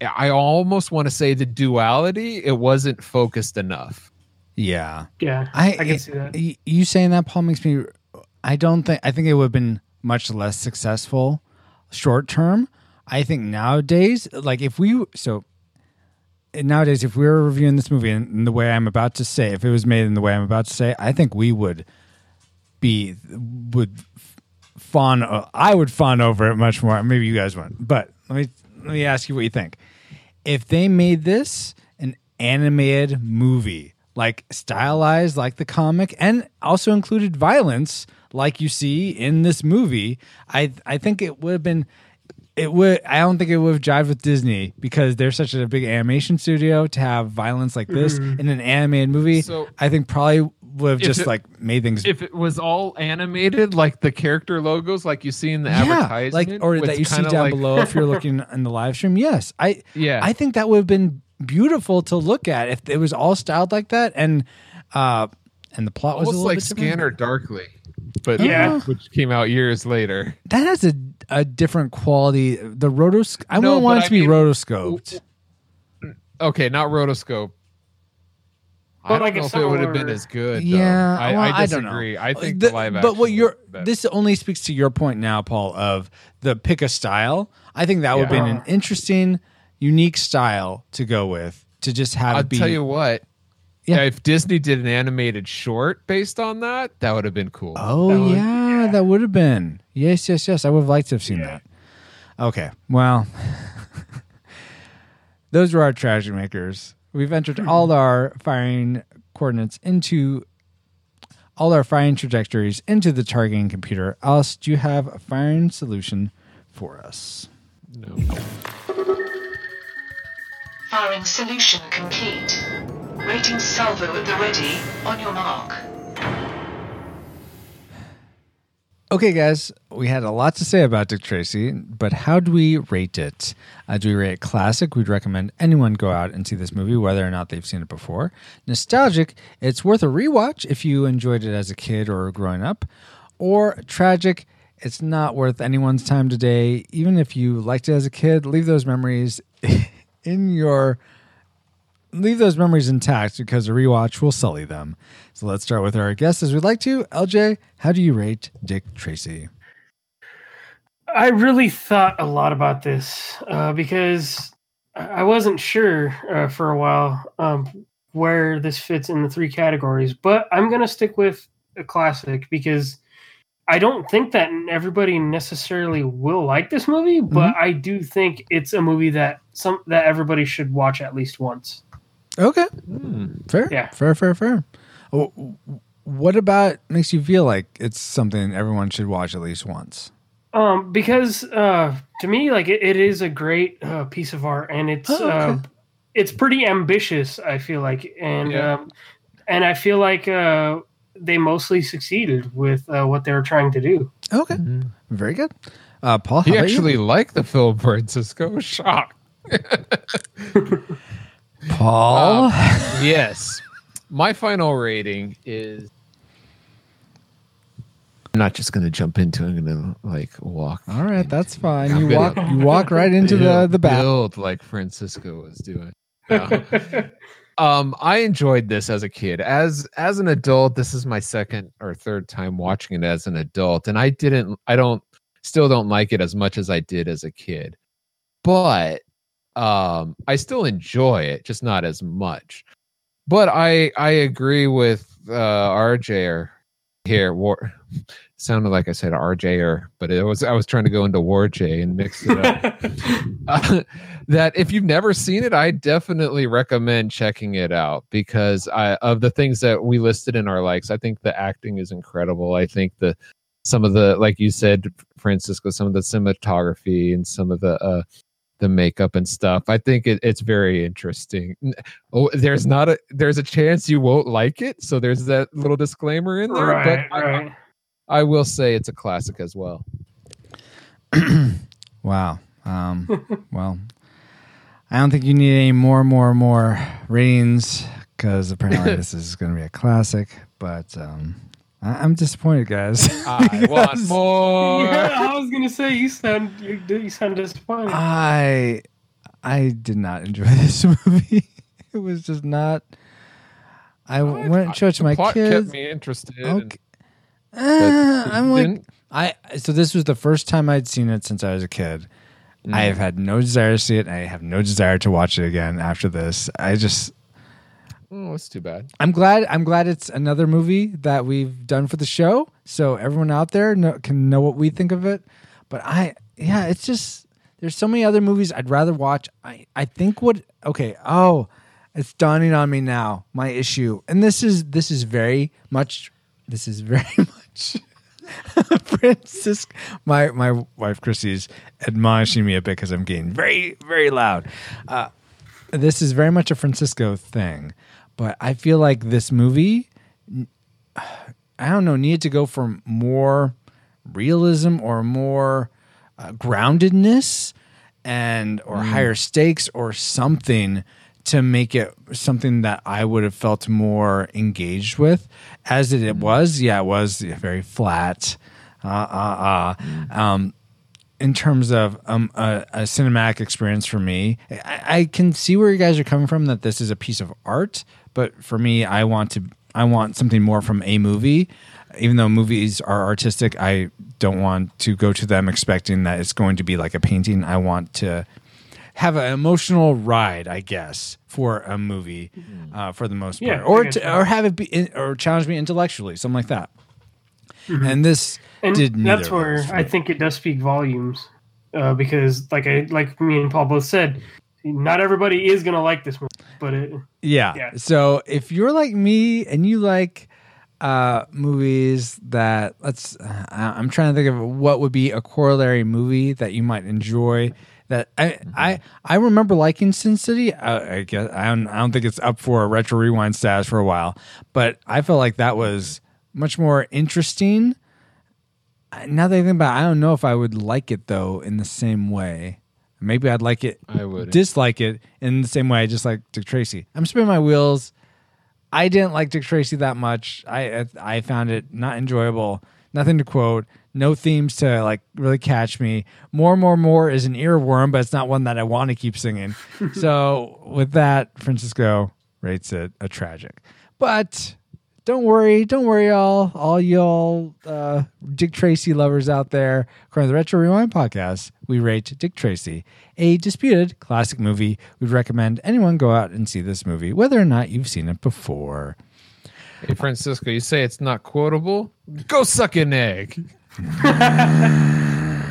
I almost want to say the duality, it wasn't focused enough. Yeah. Yeah. I, I can see that. You saying that, Paul, makes me I don't think I think it would have been much less successful short term. I think nowadays, like if we so Nowadays, if we were reviewing this movie in the way I'm about to say, if it was made in the way I'm about to say, I think we would be, would fawn, I would fawn over it much more. Maybe you guys wouldn't, but let me, let me ask you what you think. If they made this an animated movie, like stylized like the comic and also included violence like you see in this movie, I I think it would have been... It would. I don't think it would have jived with Disney because they're such a big animation studio to have violence like this mm-hmm. in an animated movie. So, I think probably would have just it, like made things. If it was all animated, like the character logos, like you see in the yeah, advertisement, like or that you see down like... below if you're looking in the live stream. Yes, I. Yeah. I think that would have been beautiful to look at if it was all styled like that, and uh, and the plot Almost was a little like bit Scanner Darkly. But yeah, which came out years later. That has a a different quality. The rotoscope. I no, wouldn't want it I to mean, be rotoscoped. Okay, not rotoscope. But I don't like know if it would have been as good. Yeah, I, well, I disagree. I, I think the, the live action. But what you're this only speaks to your point now, Paul, of the pick a style. I think that would yeah. have been an interesting, unique style to go with to just have. I'll be, tell you what. Yeah. If Disney did an animated short based on that, that would have been cool. Oh, that would, yeah, yeah, that would have been. Yes, yes, yes. I would have liked to have seen yeah. that. Okay, well, those were our tragic makers. We've entered all our firing coordinates into, all our firing trajectories into the targeting computer. Alice, do you have a firing solution for us? No. Firing solution complete. Rating salvo at the ready. On your mark. Okay, guys, we had a lot to say about Dick Tracy, but how do we rate it? Uh, do we rate it classic? We'd recommend anyone go out and see this movie, whether or not they've seen it before. Nostalgic, it's worth a rewatch if you enjoyed it as a kid or growing up. Or tragic, it's not worth anyone's time today. Even if you liked it as a kid, leave those memories in your... Leave those memories intact because a rewatch will sully them. So let's start with our guests as we'd like to. L J, how do you rate Dick Tracy? I really thought a lot about this uh, because I wasn't sure uh, for a while um, where this fits in the three categories. But I'm going to stick with a classic because I don't think that everybody necessarily will like this movie. But mm-hmm. I do think it's a movie that some that everybody should watch at least once. Okay. Mm. Fair. Yeah. Fair, fair, fair. What about makes you feel like it's something everyone should watch at least once? Um, because uh, to me, like it, it is a great uh, piece of art and it's, oh, okay. uh, it's pretty ambitious, I feel like. And yeah. um, and I feel like uh, they mostly succeeded with uh, what they were trying to do. Okay, mm-hmm. Very good. Uh, Paul, he actually you? liked the film, Francisco. Shock. Paul? Um, yes. My final rating is... I'm not just going to jump into it. I'm going to, like, walk. All right, that's fine. You walk up. You walk right into build, the, the back. Build like Francisco was doing. No. um, I enjoyed this as a kid. As as an adult, this is my second or third time watching it as an adult. And I didn't... I don't... Still don't like it as much as I did as a kid. But... Um, I still enjoy it, just not as much. But I I agree with uh, R J or here. War sounded like I said R J or, but it was I was trying to go into War J and mix it up. uh, that if you've never seen it, I definitely recommend checking it out because I of the things that we listed in our likes, I think the acting is incredible. I think the some of the like you said, Francisco, some of the cinematography and some of the. Uh, the makeup and stuff. I think it, it's very interesting. Oh, there's not a there's a chance you won't like it. So there's that little disclaimer in there. Right, but right. I, I will say it's a classic as well. Wow. Um, well, I don't think you need any more, more, more ratings because apparently this is going to be a classic. But um, I, I'm disappointed, guys. I want more. Yeah. I was gonna say you sound you, you sound disappointed. I I did not enjoy this movie. It was just not. I what? went to church with my plot kids. Kept me interested. Okay. Uh, I'm like I. So this was the first time I'd seen it since I was a kid. Mm. I have had no desire to see it. And I have no desire to watch it again after this. I just. Oh, it's too bad. I'm glad. I'm glad it's another movie that we've done for the show, so everyone out there know, can know what we think of it. But I, yeah, it's just there's so many other movies I'd rather watch. I, I think what okay. Oh, it's dawning on me now. My issue, and this is this is very much. This is very much. Francisco, my my wife Chrissy's admonishing me a bit because I'm getting very very loud. Uh, this is very much a Francisco thing. But I feel like this movie, I don't know, needed to go for more realism or more uh, groundedness and or mm. higher stakes or something to make it something that I would have felt more engaged with. As it, it was, yeah, it was very flat. Uh, uh, uh. Um, in terms of um, a, a cinematic experience for me, I, I can see where you guys are coming from that this is a piece of art. But for me, I want to I want something more from a movie. Even though movies are artistic, I don't want to go to them expecting that it's going to be like a painting. I want to have an emotional ride, I guess, for a movie uh, for the most part, yeah, or to, or have it be in, or challenge me intellectually, something like that. Mm-hmm. And this and did neither. That's where of I think it does speak volumes, uh, because like I like me and Paul both said. Not everybody is going to like this movie, but it, yeah. yeah. So if you're like me and you like uh, movies that let's, uh, I'm trying to think of what would be a corollary movie that you might enjoy. That I mm-hmm. I, I remember liking Sin City. I, I guess I don't I don't think it's up for a retro rewind status for a while, but I felt like that was much more interesting. Now that I think about it, I don't know if I would like it though in the same way. Maybe I'd like it, I would dislike it in the same way I just like Dick Tracy. I'm spinning my wheels. I didn't like Dick Tracy that much. I I found it not enjoyable. Nothing to quote. No themes to like really catch me. More, more, more is an earworm, but it's not one that I want to keep singing. So with that, Francisco rates it a tragic. But don't worry, don't worry, all all y'all uh, Dick Tracy lovers out there. According to the Retro Rewind Podcast, we rate Dick Tracy, a disputed classic movie. We'd recommend anyone go out and see this movie, whether or not you've seen it before. Hey, Francisco, you say it's not quotable? Go suck an egg. uh,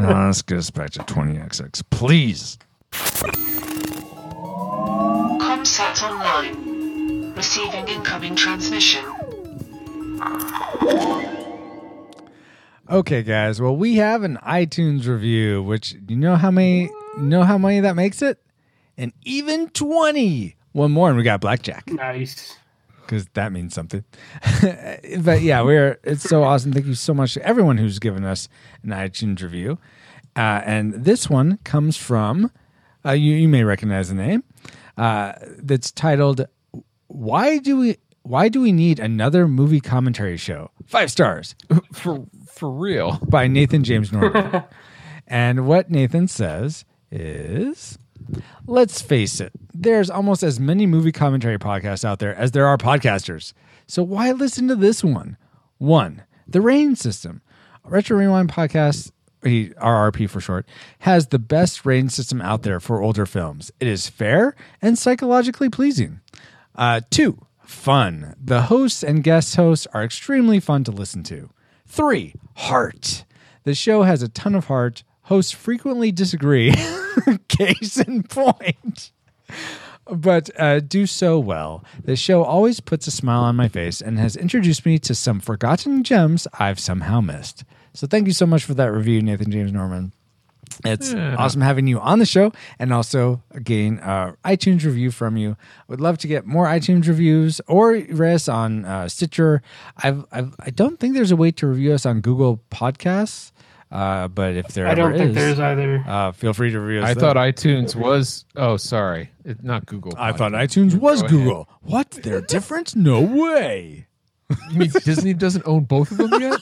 let's get us back to twenty X X, please. Comsat online. Receiving incoming transmission. Okay, guys. Well, we have an iTunes review, which you know how many, you know how many that makes it? An even twenty One more and we got blackjack. Nice. Because that means something. But yeah, we're it's so awesome. Thank you so much to everyone who's given us an iTunes review. Uh, and this one comes from, uh, you, you may recognize the name, uh, that's titled, Why Do We Why Do We Need Another Movie Commentary Show? Five stars. For for real. By Nathan James Norman. And what Nathan says is, let's face it, there's almost as many movie commentary podcasts out there as there are podcasters. So why listen to this one? One, the rating system. Retro Rewind Podcast, R R P for short, has the best rating system out there for older films. It is fair and psychologically pleasing. Uh, two, fun. The hosts and guest hosts are extremely fun to listen to. Three, heart. The show has a ton of heart. Hosts frequently disagree, case in point, but uh, do so well. The show always puts a smile on my face and has introduced me to some forgotten gems I've somehow missed. So thank you so much for that review, Nathan James Norman. It's yeah. awesome having you on the show and also getting an iTunes review from you. I would love to get more iTunes reviews or rate us on uh, Stitcher. I've, I've, I don't think there's a way to review us on Google Podcasts. Uh, but if there I don't ever think is, there's either. Uh, feel free to review us. I though. thought iTunes was. Oh, sorry, it's not Google. I podcast. thought iTunes was Go Google. Ahead. What? They're different? No way. You mean Disney doesn't own both of them yet?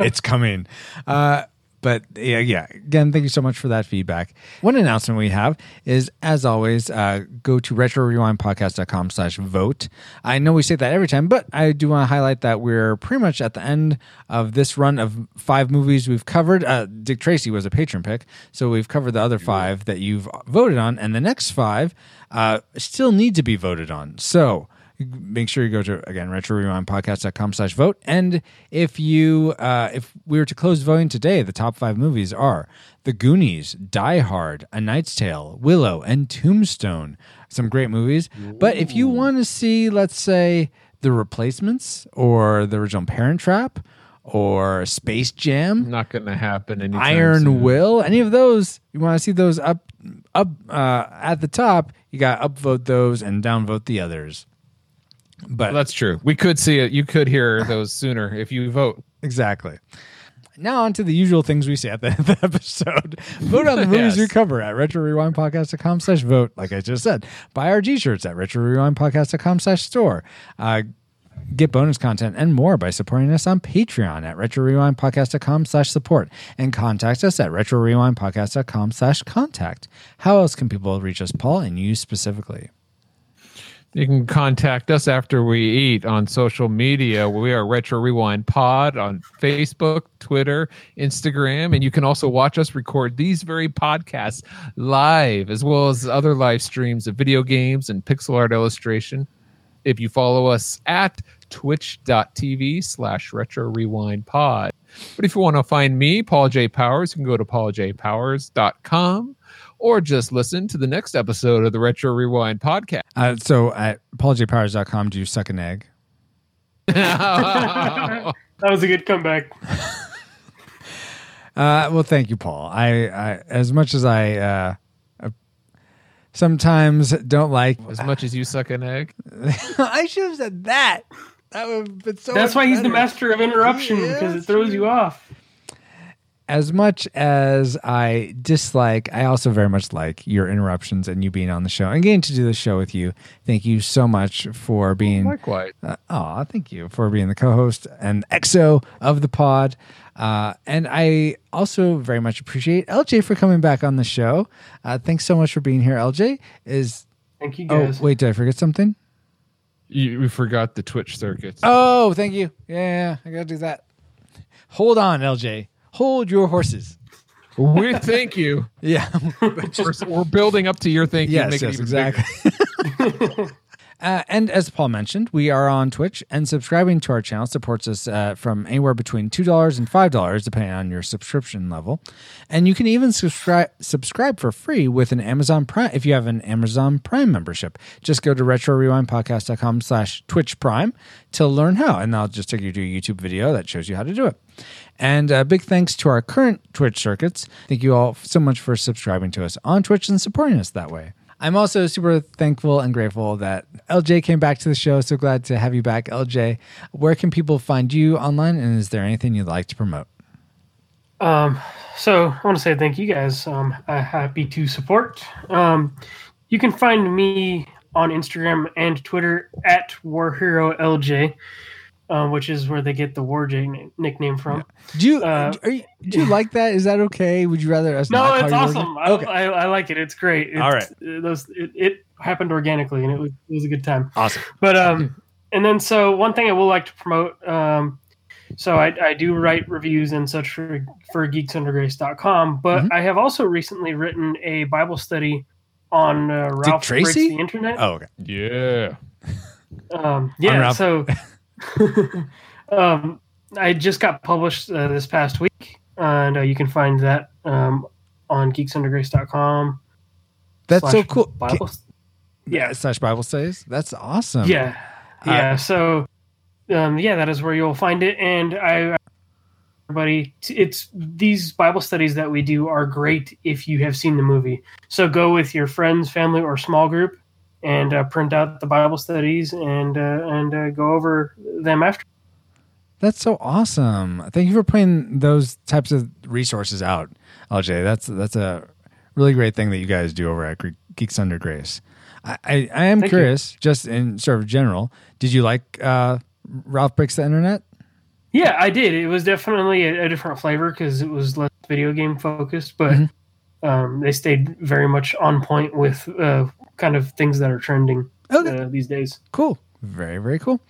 It's coming. Uh, but yeah, yeah. Again, thank you so much for that feedback. One announcement we have is, as always, uh, go to retro rewind podcast dot com slash vote. I know we say that every time, but I do want to highlight that we're pretty much at the end of this run of five movies we've covered. Uh, Dick Tracy was a patron pick, so we've covered the other five that you've voted on, and the next five uh, still need to be voted on. So make sure you go to, again, retro rewind podcast dot com slash vote. And if you, uh, if we were to close voting today, the top five movies are The Goonies, Die Hard, A Knight's Tale, Willow, and Tombstone. Some great movies. Ooh. But if you want to see, let's say, The Replacements or the original Parent Trap or Space Jam. Not going to happen anytime Iron soon. Will. Any of those, you want to see those up, up uh, at the top, you got to upvote those and downvote the others. But well, that's true. We could see it. You could hear those sooner if you vote. Exactly. Now on to the usual things we say at the end of the episode. Vote on the movies yes. we cover at retro rewind podcast dot com slash vote, like I just said. Buy our T-shirts at retro rewind podcast dot com slash store. Uh, get bonus content and more by supporting us on Patreon at retro rewind podcast dot com slash support and contact us at retro rewind podcast dot com slash contact. How else can people reach us, Paul, and you specifically? You can contact us after we eat on social media. We are Retro Rewind Pod on Facebook, Twitter, Instagram, and you can also watch us record these very podcasts live, as well as other live streams of video games and pixel art illustration. If you follow us at twitch dot t v slash retro rewind pod. But if you want to find me, Paul J. Powers, you can go to paul j powers dot com. Or just listen to the next episode of the Retro Rewind podcast. Uh, so at paul j powers dot com, do you suck an egg? That was a good comeback. uh, well, thank you, Paul. I, I as much as I uh, uh, sometimes don't like... As much as you suck an egg? I should have said that. That would have been so That's why better. He's the master of interruption, because it throws you off. As much as I dislike, I also very much like your interruptions and you being on the show and getting to do the show with you. Thank you so much for being... Likewise. Uh, aw, thank you for being the co-host and X O of the pod. Uh, and I also very much appreciate L J for coming back on the show. Uh, thanks so much for being here, L J. Is Thank you, guys. Oh, wait, did I forget something? You, you forgot the Twitch circuits. Oh, thank you. Yeah, I gotta do that. Hold on, L J. Hold your horses. We thank you. Yeah. But just, we're building up to your thank you. Yes, yes, exactly. uh, and as Paul mentioned, we are on Twitch, and subscribing to our channel supports us uh, from anywhere between two dollars and five dollars, depending on your subscription level. And you can even subscribe subscribe for free with an Amazon Prime if you have an Amazon Prime membership. Just go to retro rewind podcast dot com slash twitch prime to learn how, and I'll just take you to a YouTube video that shows you how to do it. And a big thanks to our current Twitch circuits. Thank you all so much for subscribing to us on Twitch and supporting us that way. I'm also super thankful and grateful that L J came back to the show. So glad to have you back, L J. Where can people find you online, and is there anything you'd like to promote? Um, so I want to say thank you guys. Um, I'm happy to support. Um, you can find me on Instagram and Twitter at War Hero L J, uh, which is where they get the War J n- nickname from. Yeah. Do you, uh, are you do you like that? Is that okay? Would you rather us? No, not it's awesome. I, okay. I, I like it. It's great. It's, all right, it, those, it, it happened organically, and it was, it was a good time. Awesome. But um, and then so one thing I will like to promote. Um, so I, I do write reviews and such for for geeks under grace dot com, but mm-hmm. I have also recently written a Bible study on uh, Ralph Breaks the Internet. Oh, okay. Yeah. Um, yeah, so um, I just got published uh, this past week, and uh, you can find that um, on geeks under grace dot com. That's so cool. Bible can, yeah, slash Bible studies. That's awesome. Yeah. Yeah, uh, so um, yeah, that is where you'll find it. And I, I everybody, it's these Bible studies that we do are great if you have seen the movie. So go with your friends, family, or small group, and uh, print out the Bible studies and uh, and uh, go over them after. That's so awesome! Thank you for putting those types of resources out, L J. That's that's a really great thing that you guys do over at Geeks Under Grace. I, I, I am Thank curious, you. Just in sort of general, did you like uh, Ralph Breaks the Internet? Yeah, I did. It was definitely a, a different flavor because it was less video game focused, but mm-hmm. um, they stayed very much on point with uh, kind of things that are trending okay. uh, these days. Cool. Very, very cool.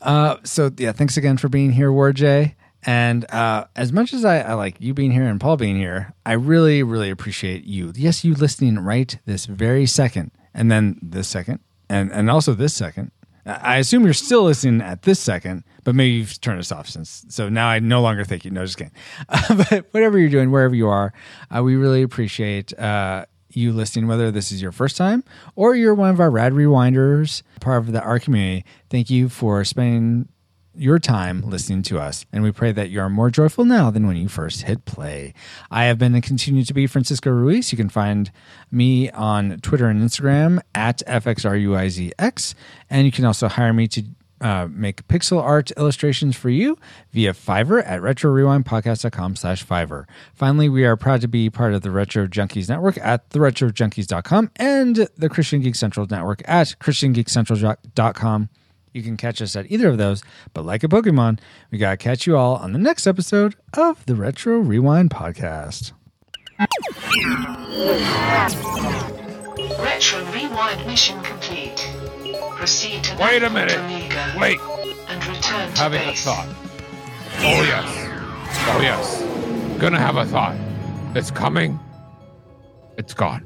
Uh, so, yeah, thanks again for being here, War J. And uh, as much as I, I like you being here and Paul being here, I really, really appreciate you. Yes, you listening right this very second, and then this second, and, and also this second. I assume you're still listening at this second, but maybe you've turned us off since. So now I no longer thank you. No, just kidding. Uh, but whatever you're doing, wherever you are, uh, we really appreciate uh, you listening, whether this is your first time or you're one of our Rad Rewinders, part of the our community. Thank you for spending your time listening to us, and we pray that you are more joyful now than when you first hit play. I have been and continue to be Francisco Ruiz. You can find me on Twitter and Instagram at F X R U I Z X, and you can also hire me to uh, make pixel art illustrations for you via Fiverr at retro rewind podcast dot com slash Fiverr. Finally, we are proud to be part of the Retro Junkies Network at the retro junkies dot com and the Christian Geek Central Network at christian geek central dot com. You can catch us at either of those, but like a Pokemon, we gotta catch you all on the next episode of the Retro Rewind Podcast. Retro Rewind mission complete. Proceed to Wait a minute. Omega Wait. And return to Having base. a thought. Oh yes. Oh yes. Gonna have a thought. It's coming. It's gone.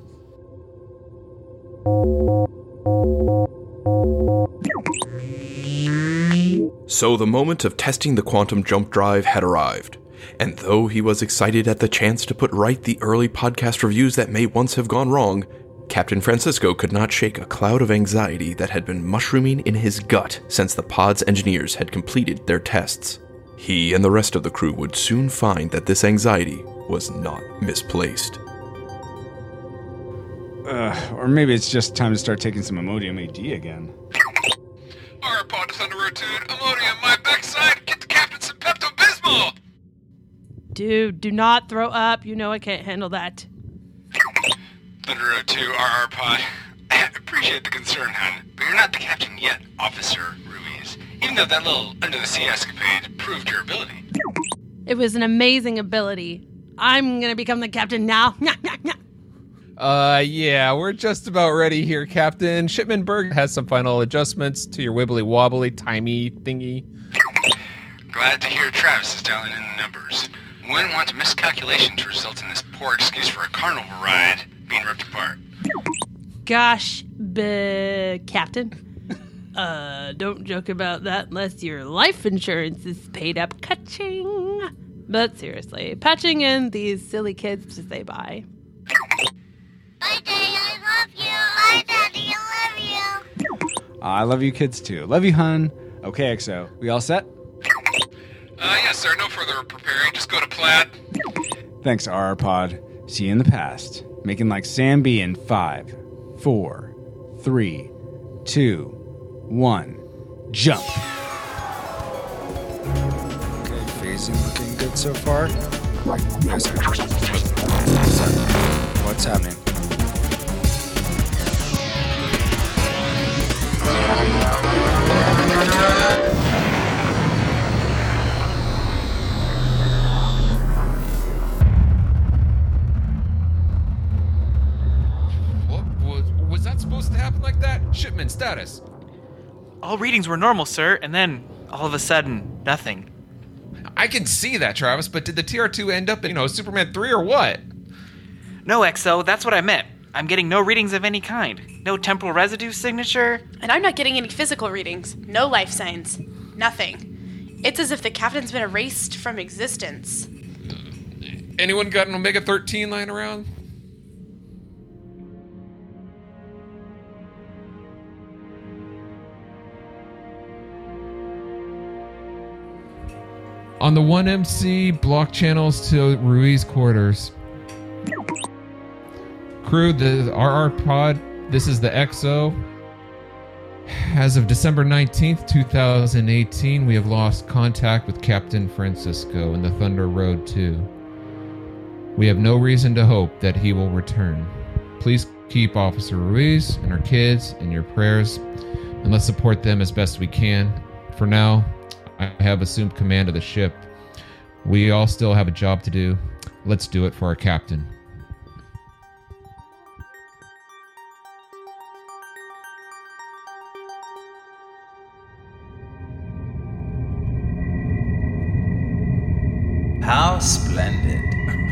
So the moment of testing the quantum jump drive had arrived, and though he was excited at the chance to put right the early podcast reviews that may once have gone wrong, Captain Francisco could not shake a cloud of anxiety that had been mushrooming in his gut since the pod's engineers had completed their tests. He and the rest of the crew would soon find that this anxiety was not misplaced. Uh, or maybe it's just time to start taking some Imodium A D again. Our pod is under routine. Imodium, my backside. Get the captain some Pepto-Bismol. Dude, do not throw up. You know I can't handle that. Thunder O two, R R pod. Appreciate the concern, hon, but you're not the captain yet, Officer Ruiz. Even though that little under-the-sea escapade proved your ability. It was an amazing ability. I'm gonna become the captain now. Nyah, nyah, nyah. Uh, yeah, we're just about ready here, Captain. Shipmanberg has some final adjustments to your wibbly-wobbly, timey thingy. Glad to hear Travis is dialing in the numbers. Wouldn't want miscalculations result in this poor excuse for a carnival ride being ripped apart. Gosh, b- Captain. uh, don't joke about that unless your life insurance is paid up. Catching. But seriously, patching in these silly kids to say bye. Bye, Daddy, I love you. Bye, Daddy, I love you. Uh, I love you kids, too. Love you, hun. Okay, X O, we all set? Uh, yes, sir. No further preparing. Just go to Plaid. Thanks, R R Pod. See you in the past. Making like Sam B in five, four, three, two, one, jump. Okay, phasing looking good so far. Yes, sir. What's happening? What was, was that supposed to happen like that? Shipment status. All readings were normal, sir, and then all of a sudden, nothing. I can see that, Travis, but did the T R two end up in, you know, Superman three or what? No, X O, that's what I meant. I'm getting no readings of any kind. No temporal residue signature. And I'm not getting any physical readings. No life signs. Nothing. It's as if the captain's been erased from existence. Anyone got an Omega thirteen lying around? On the one M C, block channels to Ruiz quarters. Crew, the R R pod, this is the X O. As of December nineteenth, twenty eighteen, we have lost contact with Captain Francisco in the Thunder Road two. We have no reason to hope that he will return. Please keep Officer Ruiz and her kids in your prayers, and let's support them as best we can. For now, I have assumed command of the ship. We all still have a job to do. Let's do it for our captain. How splendid.